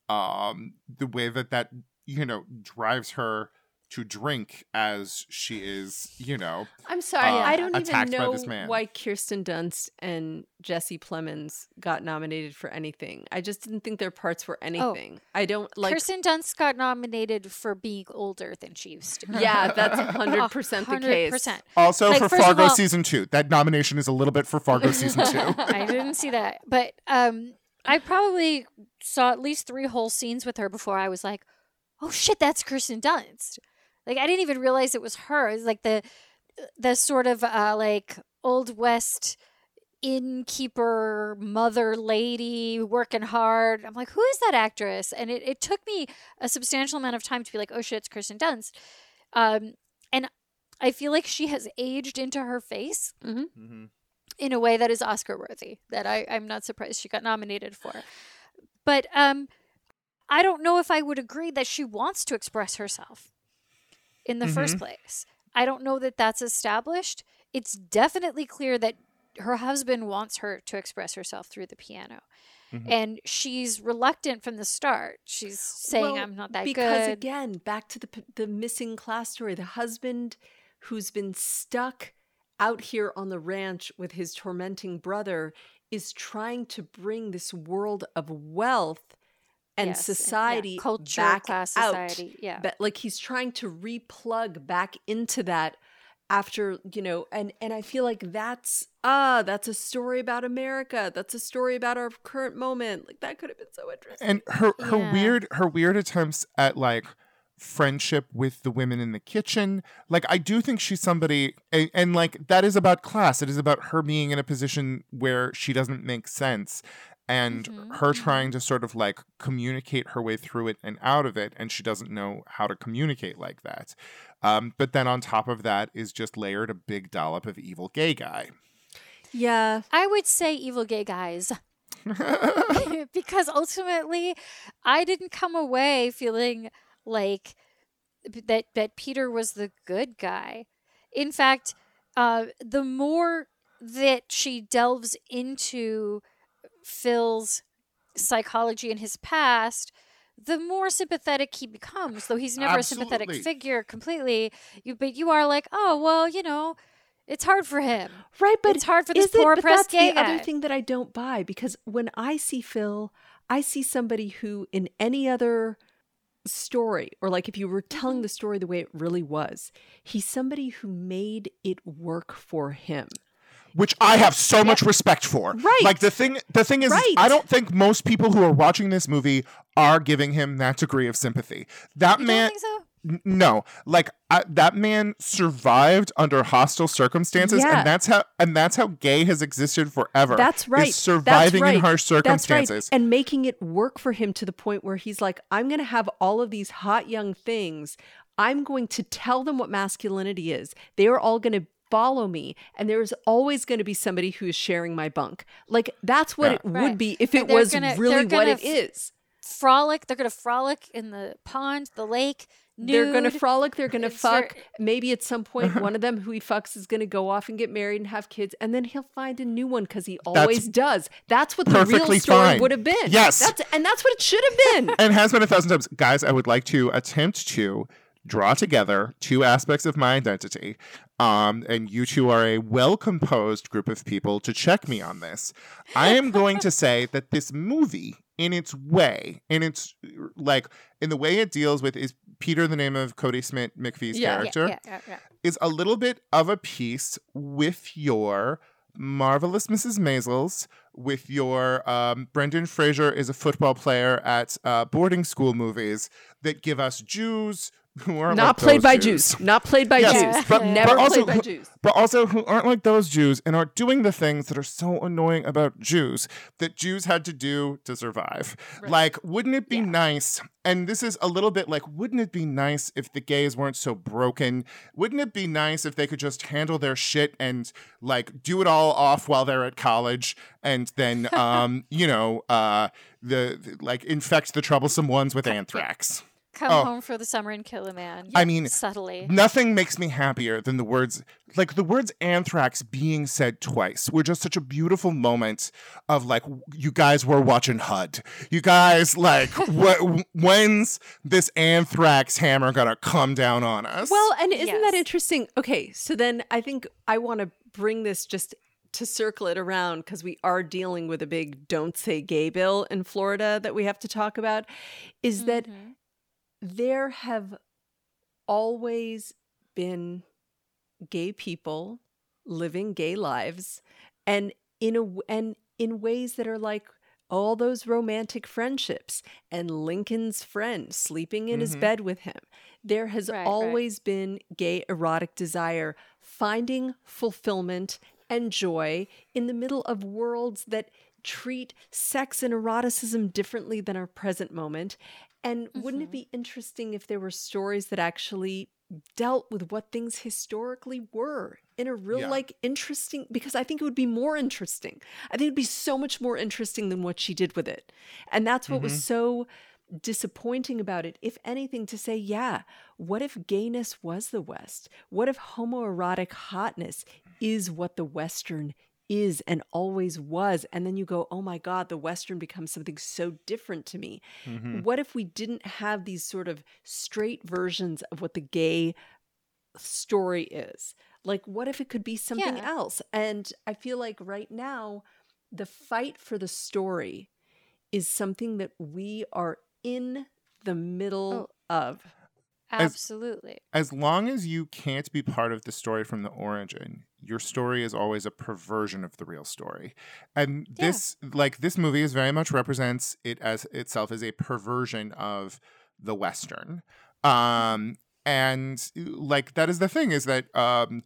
um, the way that that, you know, drives her to drink as she is, you know. I'm sorry, uh, I don't even know why Kirsten Dunst and Jesse Plemons got nominated for anything. I just didn't think their parts were anything. Oh. I don't like. Kirsten Dunst got nominated for being older than she used to be. Yeah, that's one hundred percent the case. one hundred percent Also like, for Fargo all... season two. That nomination is a little bit for Fargo season two. I didn't see that, but um, I probably saw at least three whole scenes with her before I was like, "Oh shit, that's Kirsten Dunst." Like, I didn't even realize it was her. It was like the the sort of, uh, like, Old West innkeeper, mother lady, working hard. I'm like, who is that actress? And it, it took me a substantial amount of time to be like, oh, shit, it's Kirsten Dunst. Um, and I feel like she has aged into her face mm-hmm. Mm-hmm. in a way that is Oscar-worthy, that I, I'm not surprised she got nominated for. But um, I don't know if I would agree that she wants to express herself. In the mm-hmm. first place. I don't know that that's established. It's definitely clear that her husband wants her to express herself through the piano. Mm-hmm. And she's reluctant from the start. She's saying, well, I'm not that because good. Because again, back to the the missing class story. The husband who's been stuck out here on the ranch with his tormenting brother is trying to bring this world of wealth and yes, society, yeah. Culture, back class society, out. Yeah. But like he's trying to replug back into that after, you know, and, and I feel like that's, ah, that's a story about America. That's a story about our current moment. Like that could have been so interesting. And her, her yeah. weird, her weird attempts at like friendship with the women in the kitchen. Like I do think she's somebody, and, and like that is about class. It is about her being in a position where she doesn't make sense. And mm-hmm. her trying to sort of like communicate her way through it and out of it. And she doesn't know how to communicate like that. Um, but then on top of that is just layered a big dollop of evil gay guy. Yeah. I would say evil gay guys. Because ultimately, I didn't come away feeling like that, that Peter was the good guy. In fact, uh, the more that she delves into Phil's psychology in his past, the more sympathetic he becomes, though he's never Absolutely. a sympathetic figure completely. You, but you are like, oh, well, you know, it's hard for him. Right, but it's hard for this poor oppressed gay guy. That's the other thing that I don't buy, because when I see Phil, I see somebody who in any other story, or like if you were telling the story the way it really was, he's somebody who made it work for him. Which I have so much respect for. Right. Like the thing the thing is, right. I don't think most people who are watching this movie are giving him that degree of sympathy. That you man don't think so? N- no. Like I, that man survived under hostile circumstances yeah. and that's how and that's how gay has existed forever. That's right. Is surviving that's right. in harsh circumstances. That's right. And making it work for him to the point where he's like, I'm going to have all of these hot young things. I'm going to tell them what masculinity is. They are all going to follow me, and there's always going to be somebody who is sharing my bunk. Like that's what yeah. it would right. be if it was gonna, really what it f- is. Frolic, they're going to frolic in the pond, the lake, Nude. They're going to frolic. They're going to fuck. Start... Maybe at some point, one of them who he fucks is going to go off and get married and have kids. And then he'll find a new one because he always that's does. That's what the real story fine. would have been. Yes. That's, and that's what it should have been. And has been a thousand times. Guys, I would like to attempt to draw together two aspects of my identity. Um, and you two are a well-composed group of people to check me on this. I am going to say that this movie, in its way, in its, like, in the way it deals with is Peter, the name of Cody Smit-McPhee's yeah, character, yeah, yeah, yeah. is a little bit of a piece with your Marvelous Missus Maisels, with your um, Brendan Fraser is a football player at uh, boarding school movies that give us Jews who aren't not like played by Jews. Jews, not played by yes, Jews, but never but also, played by Jews, but also who aren't like those Jews and are doing the things that are so annoying about Jews that Jews had to do to survive. Right. Like, wouldn't it be yeah. nice? And this is a little bit like, wouldn't it be nice if the gays weren't so broken? Wouldn't it be nice if they could just handle their shit and like do it all off while they're at college and then, um, you know, uh, the, the like infect the troublesome ones with anthrax. Come oh. home for the summer and kill a man. Yep. I mean, subtly. Nothing makes me happier than the words, like the words anthrax being said twice. We're just such a beautiful moment of like, you guys were watching H U D. You guys, like, wh- when's this anthrax hammer gonna come down on us? Well, and isn't yes. that interesting? Okay, so then I think I want to bring this just to circle it around because we are dealing with a big don't say gay bill in Florida that we have to talk about, is mm-hmm. that there have always been gay people living gay lives, and in a and in ways that are like all those romantic friendships and Lincoln's friend sleeping in mm-hmm. his bed with him. There has right, always right. been gay erotic desire, finding fulfillment and joy in the middle of worlds that treat sex and eroticism differently than our present moment. And mm-hmm. wouldn't it be interesting if there were stories that actually dealt with what things historically were in a real, yeah. like, interesting... Because I think it would be more interesting. I think it would be so much more interesting than what she did with it. And that's what mm-hmm. was so disappointing about it. If anything, to say, yeah, what if gayness was the West? What if homoerotic hotness is what the Western is and always was? And then you go, oh my God, the Western becomes something so different to me. Mm-hmm. What if we didn't have these sort of straight versions of what the gay story is? Like, what if it could be something yeah. else? And I feel like right now, the fight for the story is something that we are in the middle oh. of. Absolutely. As, as long as you can't be part of the story from the origin, your story is always a perversion of the real story. And yeah. this, like, this movie is very much represents it as itself as a perversion of the Western. Um, and like, that is the thing is that, um,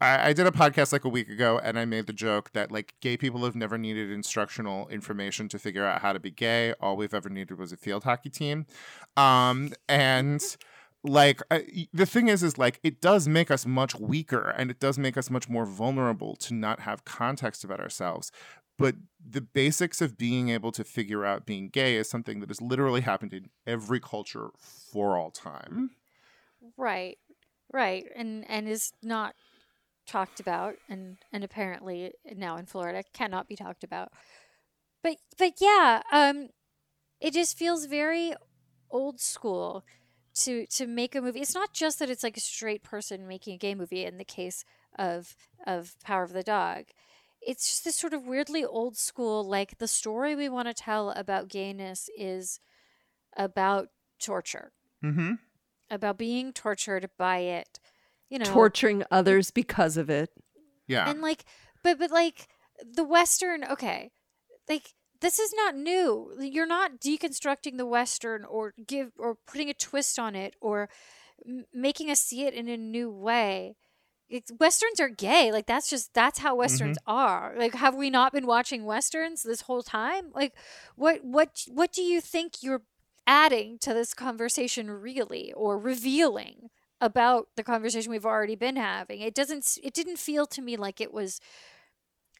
I, I did a podcast like a week ago and I made the joke that like gay people have never needed instructional information to figure out how to be gay. All we've ever needed was a field hockey team. Um, and like uh, the thing is, is like it does make us much weaker and it does make us much more vulnerable to not have context about ourselves. But the basics of being able to figure out being gay is something that has literally happened in every culture for all time. Right. Right, and and is not talked about, and, and apparently now in Florida cannot be talked about. But but yeah, um, it just feels very old school to to make a movie. It's not just that it's like a straight person making a gay movie in the case of of Power of the Dog. It's just this sort of weirdly old school, like the story we want to tell about gayness is about torture. Mm-hmm. About being tortured by it, you know, torturing others because of it. Yeah. And like, but, but like the Western, okay, like this is not new. You're not deconstructing the Western or give, or putting a twist on it or m- making us see it in a new way. It's, Westerns are gay. Like that's just, that's how Westerns mm-hmm. are. Like, have we not been watching Westerns this whole time? Like what, what, what do you think you're adding to this conversation, really, or revealing about the conversation we've already been having? It doesn't, it didn't feel to me like it was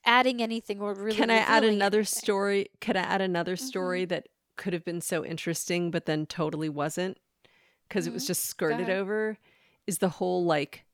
adding anything or really. Can I add another anything. story? Can I add another story mm-hmm. that could have been so interesting, but then totally wasn't? because mm-hmm. it was just skirted over, is the whole like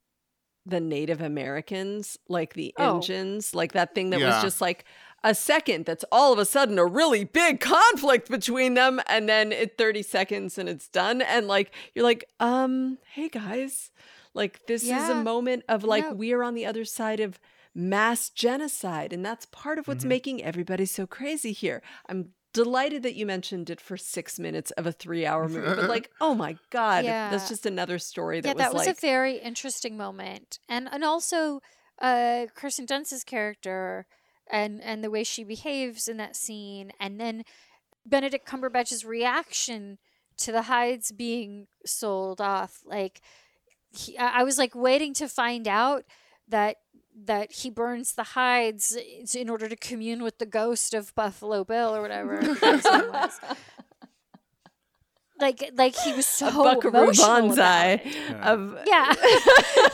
the Native Americans, like the oh. engines, like that thing that yeah. was just like a second that's all of a sudden a really big conflict between them, and then it thirty seconds and it's done, and like you're like um hey guys, like this yeah. is a moment of like no. we are on the other side of mass genocide, and that's part of what's mm-hmm. making everybody so crazy here. I'm delighted that you mentioned it for six minutes of a three-hour movie, but like, oh my God, yeah. that's just another story. That yeah, was that was like... a very interesting moment, and and also uh, Kirsten Dunst's character and and the way she behaves in that scene, and then Benedict Cumberbatch's reaction to the hides being sold off. Like, he, I was like waiting to find out that. that he burns the hides in order to commune with the ghost of Buffalo Bill or whatever. like, like he was so emotional about it. Yeah. Of- yeah.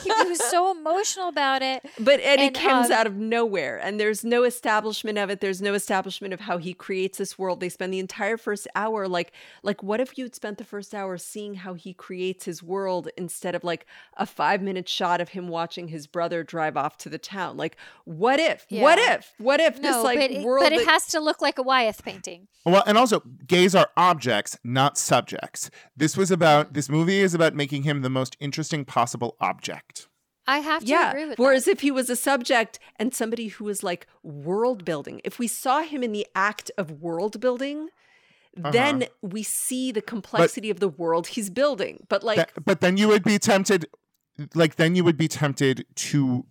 he, he was so emotional about it. But and, and it comes um, out of nowhere, and there's no establishment of it. There's no establishment of how he creates this world. They spend the entire first hour, like, like what if you'd spent the first hour seeing how he creates his world instead of like a five minute shot of him watching his brother drive off to the town? Like, what if, yeah. what if, what if no, this like but it, world? But it that- has to look like a Wyeth painting. Well, and also gays are objects, not subjects. Objects. This was about, this movie is about making him the most interesting possible object. I have to yeah. agree with whereas that. If he was a subject and somebody who was like world building, if we saw him in the act of world building, uh-huh. then we see the complexity but, of the world he's building. But like, that, but then you would be tempted, like then you would be tempted to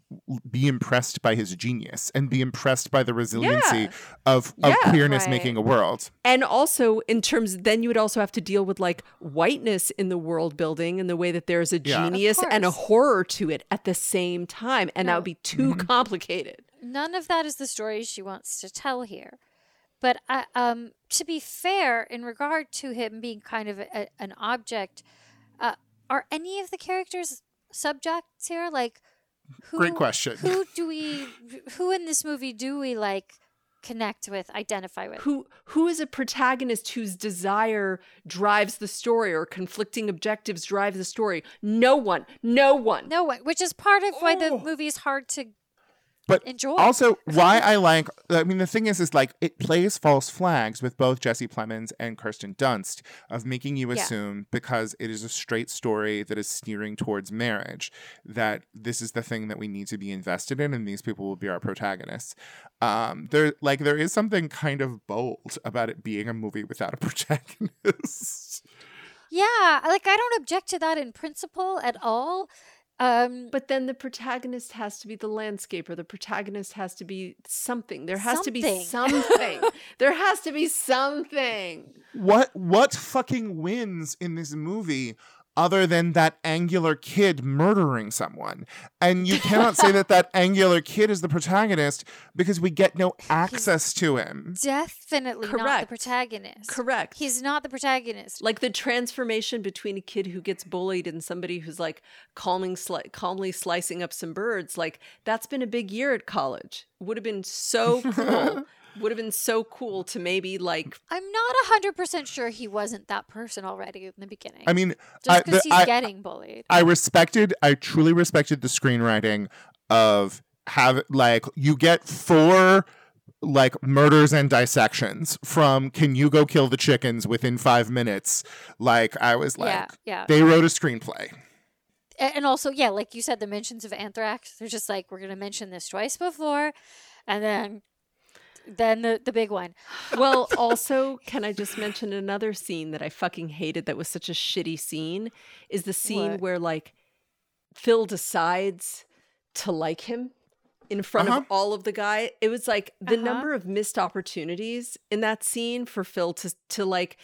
be impressed by his genius and be impressed by the resiliency yeah. of, of yeah, queerness right. making a world. And also in terms, then you would also have to deal with like whiteness in the world building and the way that there's a yeah. genius and a horror to it at the same time. And no. that would be too mm-hmm. complicated. None of that is the story she wants to tell here. But I, um, to be fair, in regard to him being kind of a, an object, uh, are any of the characters subjects here? Like, who, great question. Who do we, who in this movie do we like connect with, identify with? Who who is a protagonist whose desire drives the story or conflicting objectives drive the story? No one, no one, no one. Which is part of why oh. the movie is hard to. But enjoy. Also, why I like, I mean, the thing is, is like, it plays false flags with both Jesse Plemons and Kirsten Dunst of making you assume, yeah. because it is a straight story that is steering towards marriage, that this is the thing that we need to be invested in, and these people will be our protagonists. Um, there, like, there is something kind of bold about it being a movie without a protagonist. Yeah, like, I don't object to that in principle at all. Um, but then the protagonist has to be the landscaper. The protagonist has to be something. There has something. to be something. There has to be something. What what fucking wins in this movie other than that angular kid murdering someone? And you cannot say that that angular kid is the protagonist because we get no access He's to him. Definitely Correct. not the protagonist. Correct. He's not the protagonist. Like the transformation between a kid who gets bullied and somebody who's like calming, sli- calmly slicing up some birds. Like that's been a big year at college. Would have been so cool. Would have been so cool to maybe like... I'm not one hundred percent sure he wasn't that person already in the beginning. I mean... Just because he's I, getting bullied. I respected... I truly respected the screenwriting of... have Like, you get four... like murders and dissections from Can You Go Kill the Chickens within five minutes. Like, I was like... Yeah, yeah. They wrote a screenplay. And also, yeah, like you said, the mentions of anthrax. They're just like, we're going to mention this twice before. And then... Then the, the big one. Well, also, can I just mention another scene that I fucking hated that was such a shitty scene is the scene what? where like Phil decides to like him in front uh-huh. of all of the guy. It was like the uh-huh. number of missed opportunities in that scene for Phil to to like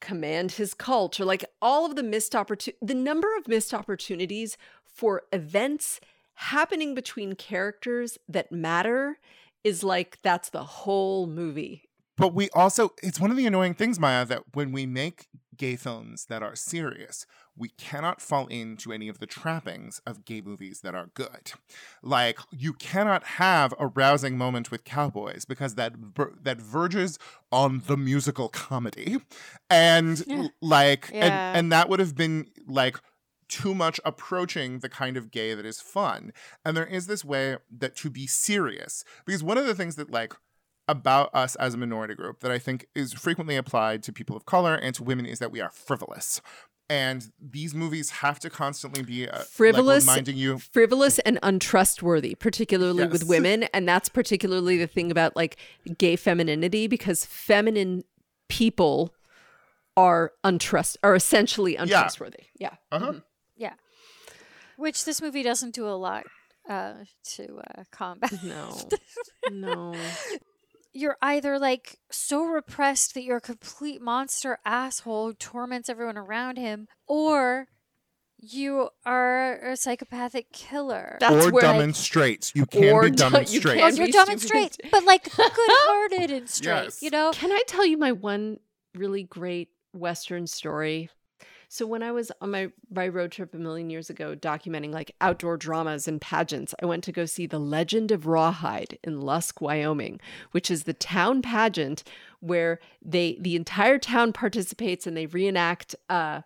command his cult or like all of the missed opportunities, the number of missed opportunities for events happening between characters that matter is like, that's the whole movie. But we also, it's one of the annoying things, Maya, that when we make gay films that are serious, we cannot fall into any of the trappings of gay movies that are good. Like, you cannot have a rousing moment with cowboys because that ver- that verges on the musical comedy. And yeah. like yeah. And, and that would have been like too much approaching the kind of gay that is fun. And there is this way that to be serious, because one of the things that like about us as a minority group that I think is frequently applied to people of color and to women is that we are frivolous. And these movies have to constantly be uh, frivolous, like reminding you. Frivolous and untrustworthy, particularly yes. with women. And that's particularly the thing about like gay femininity, because feminine people are untrust are essentially untrustworthy. Yeah. Yeah. Uh-huh. Mm-hmm. Yeah. Which this movie doesn't do a lot uh, to uh, combat. No. No. You're either like so repressed that you're a complete monster asshole who torments everyone around him, or you are a psychopathic killer. That's or where, dumb like, and straight. You can be dumb and straight. Or you're dumb and straight, but like good-hearted and straight, yes. you know? Can I tell you my one really great Western story? So when I was on my, my road trip a million years ago documenting like outdoor dramas and pageants, I went to go see The Legend of Rawhide in Lusk, Wyoming, which is the town pageant where they the entire town participates and they reenact uh,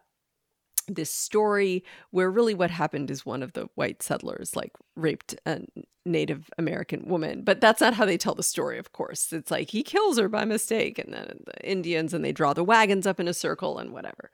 this story where really what happened is one of the white settlers like raped a Native American woman. But that's not how they tell the story, of course. It's like he kills her by mistake and then the Indians and they draw the wagons up in a circle and whatever.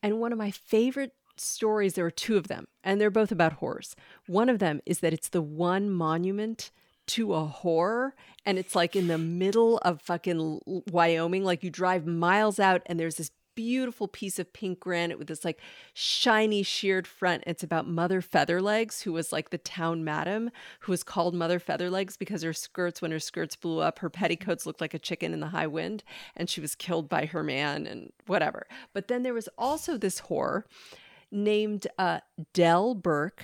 And one of my favorite stories, there are two of them, and they're both about horrors. One of them is that it's the one monument to a horror, and it's like in the middle of fucking Wyoming. Like you drive miles out, and there's this beautiful piece of pink granite with this like shiny sheared front. It's about Mother Featherlegs, who was like the town madam, who was called Mother Featherlegs because her skirts, when her skirts blew up, her petticoats looked like a chicken in the high wind, and she was killed by her man and whatever. But then there was also this whore named uh, Dell Burke,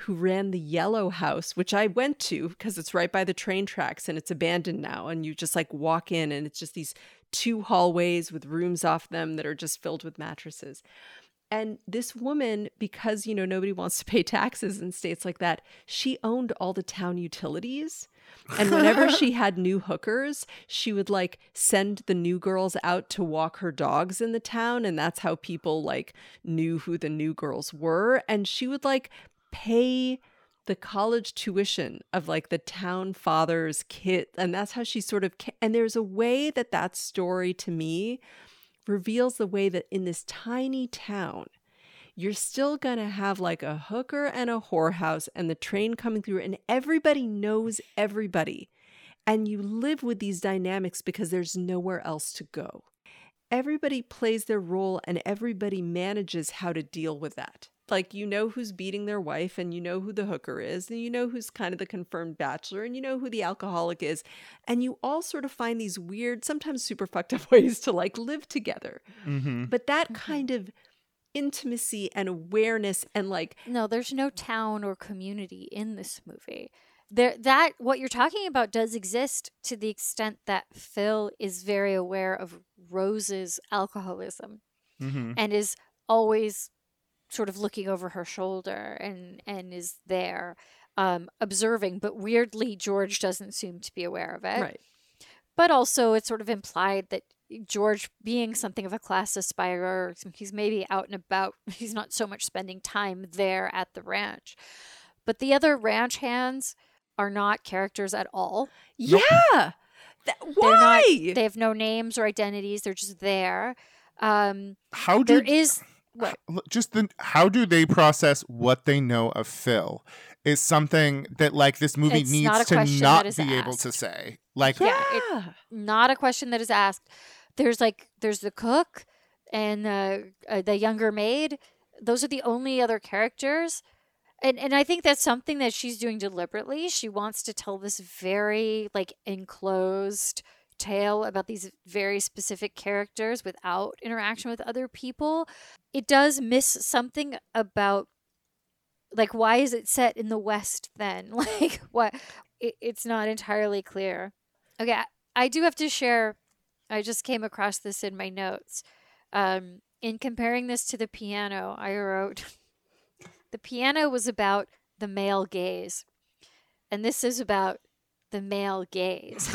who ran the Yellow House, which I went to because it's right by the train tracks and it's abandoned now. And you just like walk in and it's just these two hallways with rooms off them that are just filled with mattresses. And this woman, because, you know, nobody wants to pay taxes in states like that, she owned all the town utilities. And whenever she had new hookers, she would like send the new girls out to walk her dogs in the town. And that's how people like knew who the new girls were. And she would like pay the college tuition of like the town father's kid. And that's how she sort of, ca- and there's a way that that story to me reveals the way that in this tiny town, you're still going to have like a hooker and a whorehouse and the train coming through and everybody knows everybody. And you live with these dynamics because there's nowhere else to go. Everybody plays their role and everybody manages how to deal with that. Like, you know who's beating their wife and you know who the hooker is and you know who's kind of the confirmed bachelor and you know who the alcoholic is. And you all sort of find these weird, sometimes super fucked up ways to like live together. Mm-hmm. But that mm-hmm. kind of intimacy and awareness and like... No, there's no town or community in this movie. There, that what you're talking about does exist to the extent that Phil is very aware of Rose's alcoholism mm-hmm. and is always... sort of looking over her shoulder and, and is there um, observing. But weirdly, George doesn't seem to be aware of it. Right. But also it's sort of implied that George, being something of a class aspirer, he's maybe out and about. He's not so much spending time there at the ranch. But the other ranch hands are not characters at all. Yeah. Th- why? Not, they have no names or identities. They're just there. Um, How do... There is... What? Just the how do they process what they know of Phil is something that like this movie it's needs not to not be asked. Able to say. Like, yeah, yeah. It, not a question that is asked. There's like there's the cook and uh, uh, the younger maid. Those are the only other characters, and and I think that's something that she's doing deliberately. She wants to tell this very like enclosed tale about these very specific characters without interaction with other people. It does miss something about like why is it set in the West then? Like what it, it's not entirely clear. Okay, I, I do have to share I just came across this in my notes. Um In comparing this to the piano, I wrote, the piano was about the male gaze, and this is about the male gaze.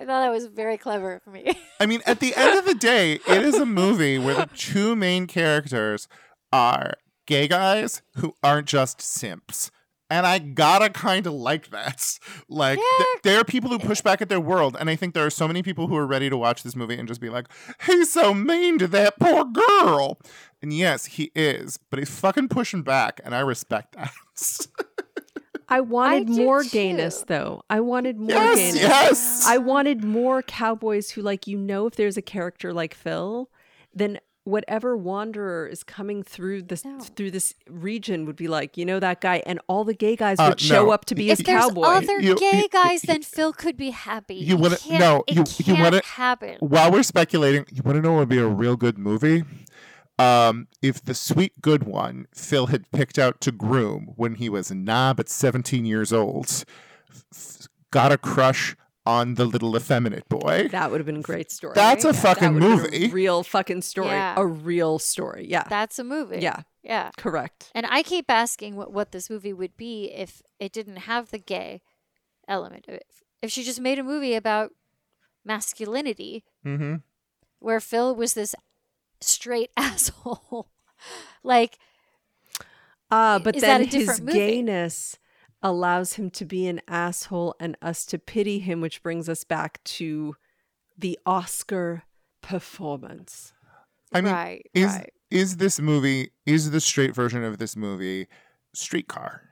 I thought that was very clever for me. I mean, at the end of the day, it is a movie where the two main characters are gay guys who aren't just simps. And I gotta kind of like that. Like, yeah. th- there are people who push back at their world. And I think there are so many people who are ready to watch this movie and just be like, he's so mean to that poor girl. And yes, he is. But he's fucking pushing back. And I respect that. I wanted I more too. gayness, though. I wanted more yes, gayness. Yes. I wanted more cowboys who, like, you know, if there's a character like Phil, then whatever wanderer is coming through this no. through this region would be like, you know, that guy. And all the gay guys would uh, show no. up to be if his cowboy. If there's other you, gay you, guys, you, then you, Phil could be happy. You wouldn't. No, it you, can't you wouldn't, happen. While we're speculating, you want to know what would be a real good movie? Um, if the sweet good one Phil had picked out to groom when he was nah but seventeen years old f- got a crush on the little effeminate boy. That would have been a great story. That's a yeah, fucking that movie. A real fucking story. Yeah. A real story. Yeah. That's a movie. Yeah. Yeah. Correct. And I keep asking what, what this movie would be if it didn't have the gay element of it. If she just made a movie about masculinity, mm-hmm. where Phil was this straight asshole. Like, uh, but then his gayness allows him to be an asshole and us to pity him, which brings us back to the Oscar performance. I mean, right, is right. is this movie, is the straight version of this movie Streetcar?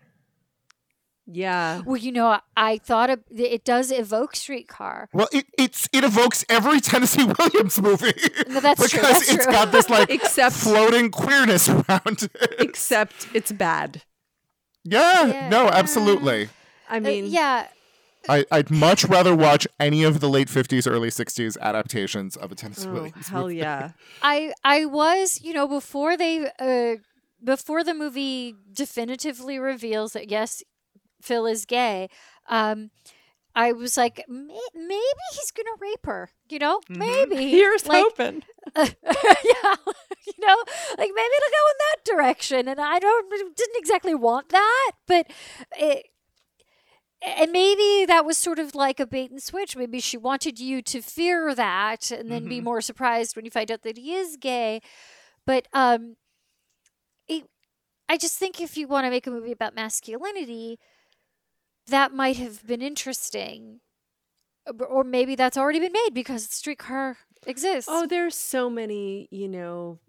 Yeah. Well, you know, I, I thought it, it does evoke Streetcar. Well, it it's, it evokes every Tennessee Williams movie. No, that's because true. Because it's true. Got this like except, floating queerness around it. Except it's bad. Yeah. yeah. No, absolutely. I mean, uh, yeah. I, I'd much rather watch any of the late fifties, early sixties adaptations of a Tennessee oh, Williams hell movie. Hell yeah. I, I was, you know, before they, uh, before the movie definitively reveals that, yes, Phil is gay. Um, I was like, maybe he's going to rape her, you know, mm-hmm. maybe. Here's like, hoping. Uh, yeah. You know, like maybe it'll go in that direction. And I don't didn't exactly want that, but it, and maybe that was sort of like a bait and switch. Maybe she wanted you to fear that and then mm-hmm. be more surprised when you find out that he is gay. But um, it, I just think if you want to make a movie about masculinity, that might have been interesting, or maybe that's already been made because Streetcar exists. Oh, there's so many, you know,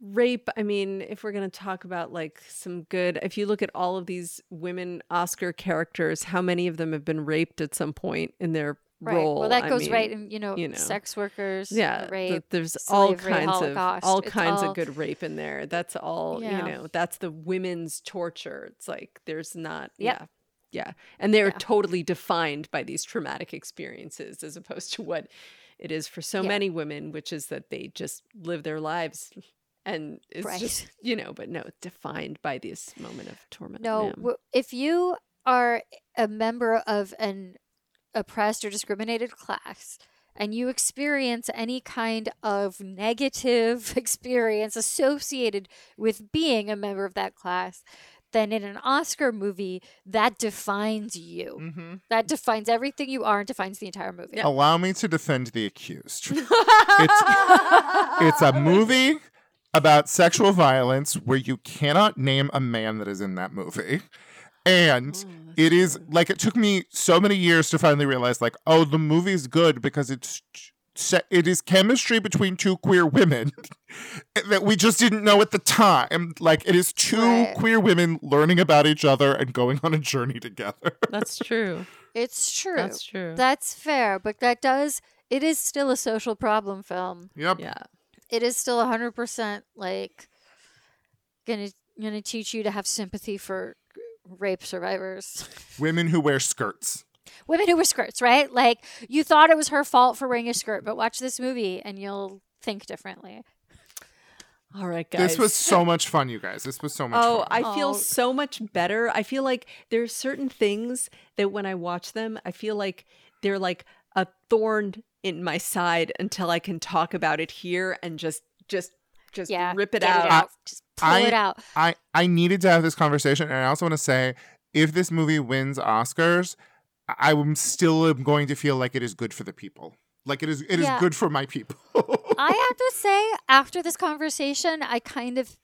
rape. I mean, if we're going to talk about like some good, if you look at all of these women Oscar characters, how many of them have been raped at some point in their right. role? Well, that I goes mean, right in, you know, you know, sex workers, yeah, rape, th- there's slavery, all kinds Holocaust, of all kinds all... of good rape in there. That's all, yeah. you know, that's the women's torture. It's like there's not, yep. yeah. Yeah. And they're yeah. totally defined by these traumatic experiences as opposed to what it is for so yeah. many women, which is that they just live their lives and it's right. just, you know, but no, defined by this moment of torment. No, yeah. w- if you are a member of an oppressed or discriminated class and you experience any kind of negative experience associated with being a member of that class, then in an Oscar movie, that defines you. Mm-hmm. That defines everything you are and defines the entire movie. Yeah. Allow me to defend The Accused. it's, it's a movie about sexual violence where you cannot name a man that is in that movie. And oh, it is, good. like, it took me so many years to finally realize, like, oh, the movie's good because it's... It is chemistry between two queer women that we just didn't know at the time. Like, it is two right. queer women learning about each other and going on a journey together. That's true. It's true. That's true. That's fair. But that does, it is still a social problem film. Yep. Yeah. It is still one hundred percent like gonna, gonna teach you to have sympathy for rape survivors. Women who wear skirts. Women who wear skirts, right? Like, you thought it was her fault for wearing a skirt, but watch this movie and you'll think differently. All right, guys. This was so much fun, you guys. This was so much oh, fun. I oh, I feel so much better. I feel like there are certain things that when I watch them, I feel like they're like a thorn in my side until I can talk about it here and just just just yeah, rip it out. it out. Just pull I, it out. I, I needed to have this conversation, and I also want to say, if this movie wins Oscars, I'm still going to feel like it is good for the people. Like it is it yeah. is good for my people. I have to say, after this conversation, I kind of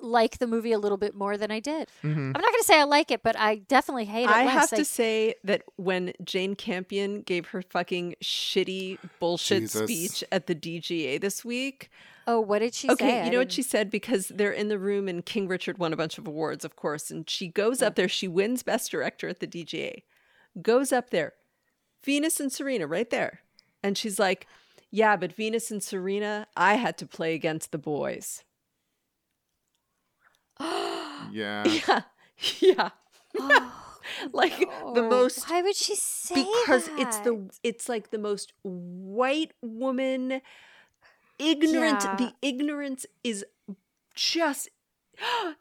like the movie a little bit more than I did. Mm-hmm. I'm not going to say I like it, but I definitely hate it. I less. have like, to say that when Jane Campion gave her fucking shitty bullshit Jesus. speech at the D G A this week. Oh, what did she okay, say? Okay, you know what she said? Because they're in the room and King Richard won a bunch of awards, of course. And she goes yeah. up there. She wins Best Director at the D G A. Goes up there. Venus and Serena right there. And she's like, yeah, but Venus and Serena, I had to play against the boys. yeah yeah yeah oh, like no. the most why would she say because that? it's the it's like the most white woman ignorant yeah. the ignorance is just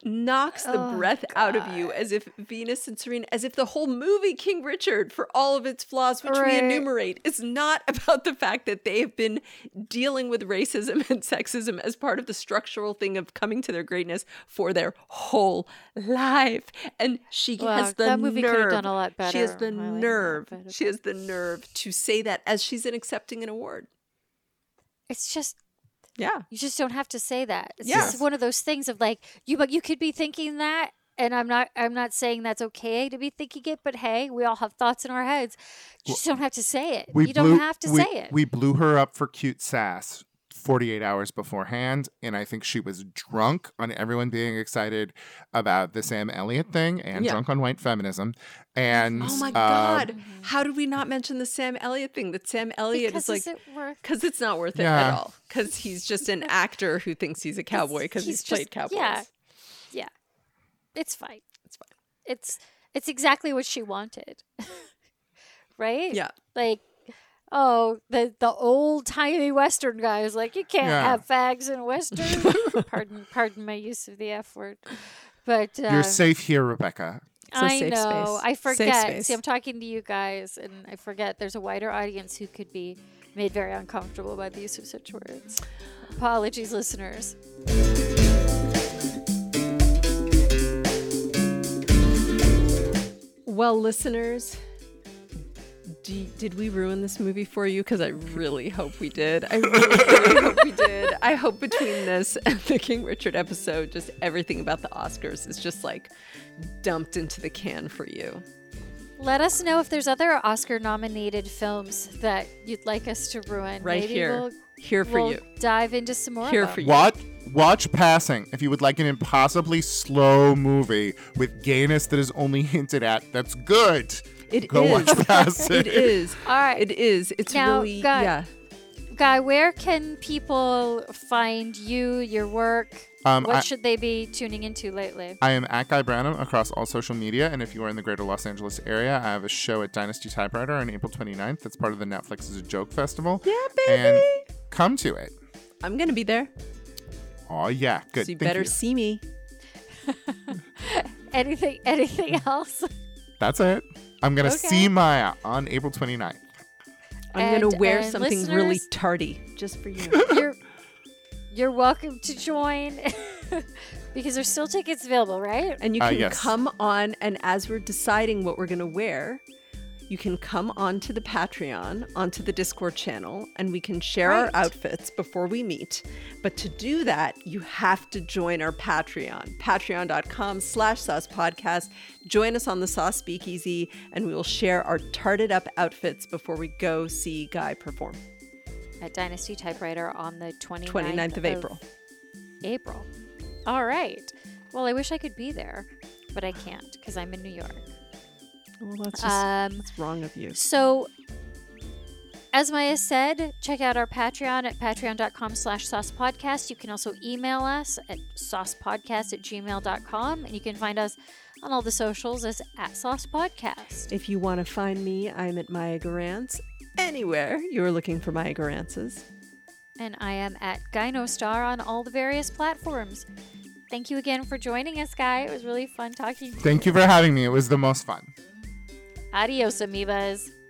knocks the oh, breath God. out of you, as if Venus and Serena, as if the whole movie King Richard, for all of its flaws, which right. we enumerate, is not about the fact that they have been dealing with racism and sexism as part of the structural thing of coming to their greatness for their whole life. And she well, has the that movie nerve. Could have done a lot better. She has the really nerve. She has the nerve to say that as she's in accepting an award. It's just. Yeah. You just don't have to say that. It's yes. just one of those things of like, you but you could be thinking that, and I'm not I'm not saying that's okay to be thinking it, but hey, we all have thoughts in our heads. You well, just don't have to say it. You blew, don't have to we, say it. We blew her up for cute sass forty-eight hours beforehand, and I think she was drunk on everyone being excited about the Sam Elliott thing and yeah. drunk on white feminism. And oh my God, um, how did we not mention the Sam Elliott thing? That Sam Elliott is like, is it worth- cause it's not worth it yeah. at all. Cause he's just an actor who thinks he's a cowboy cause he's, he's played just, cowboys. Yeah. Yeah. It's fine. It's fine. It's, it's exactly what she wanted. Right? Yeah. Like, oh, the, the old-timey Western guy is like, you can't yeah. have fags in Western. pardon pardon my use of the F word. But uh, you're safe here, Rebecca. It's I a safe know. Space. I forget. See, I'm talking to you guys, and I forget there's a wider audience who could be made very uncomfortable by the use of such words. Apologies, listeners. Well, listeners... Do, did we ruin this movie for you? Because I really hope we did. I really, really hope we did. I hope between this and the King Richard episode, just everything about the Oscars is just like dumped into the can for you. Let us know if there's other Oscar-nominated films that you'd like us to ruin. Right Maybe here. We'll, here for we'll you. Dive into some more. Here for you. Watch, watch Passing if you would like an impossibly slow movie with gayness that is only hinted at. That's good. It Go is. Watch it is. All right. It is. It's now, really, Guy, yeah. Guy, where can people find you, your work? Um, what I, should they be tuning into lately? I am at Guy Branum across all social media. And if you are in the greater Los Angeles area, I have a show at Dynasty Typewriter on April twenty-ninth. That's part of the Netflix is a Joke Festival. Yeah, baby. And come to it. I'm going to be there. Oh, yeah. Good. So you Thank better you. see me. anything, anything else? That's it. I'm going to okay. see Maya on April twenty-ninth. I'm going to wear something really tardy just for you. You're, you're welcome to join because there's still tickets available, right? And you can uh, yes. come on, and as we're deciding what we're going to wear, you can come onto the Patreon, onto the Discord channel, and we can share right. our outfits before we meet. But to do that, you have to join our Patreon, patreon.com slash sauce podcast. Join us on the Sauce Speakeasy, and we will share our tarted up outfits before we go see Guy perform. At Dynasty Typewriter on the twenty-ninth, twenty-ninth of April. April. All right. Well, I wish I could be there, but I can't because I'm in New York. Well, that's just um, that's wrong of you. So, as Maya said, check out our Patreon at patreon.com slash saucepodcast. You can also email us at saucepodcast at gmail.com. And you can find us on all the socials as at saucepodcast. If you want to find me, I'm at Maya Garantz. Anywhere you're looking for Maya Garantz's. And I am at Gynostar on all the various platforms. Thank you again for joining us, Guy. It was really fun talking to you. Thank you for having me. It was the most fun. Adios, amoebas.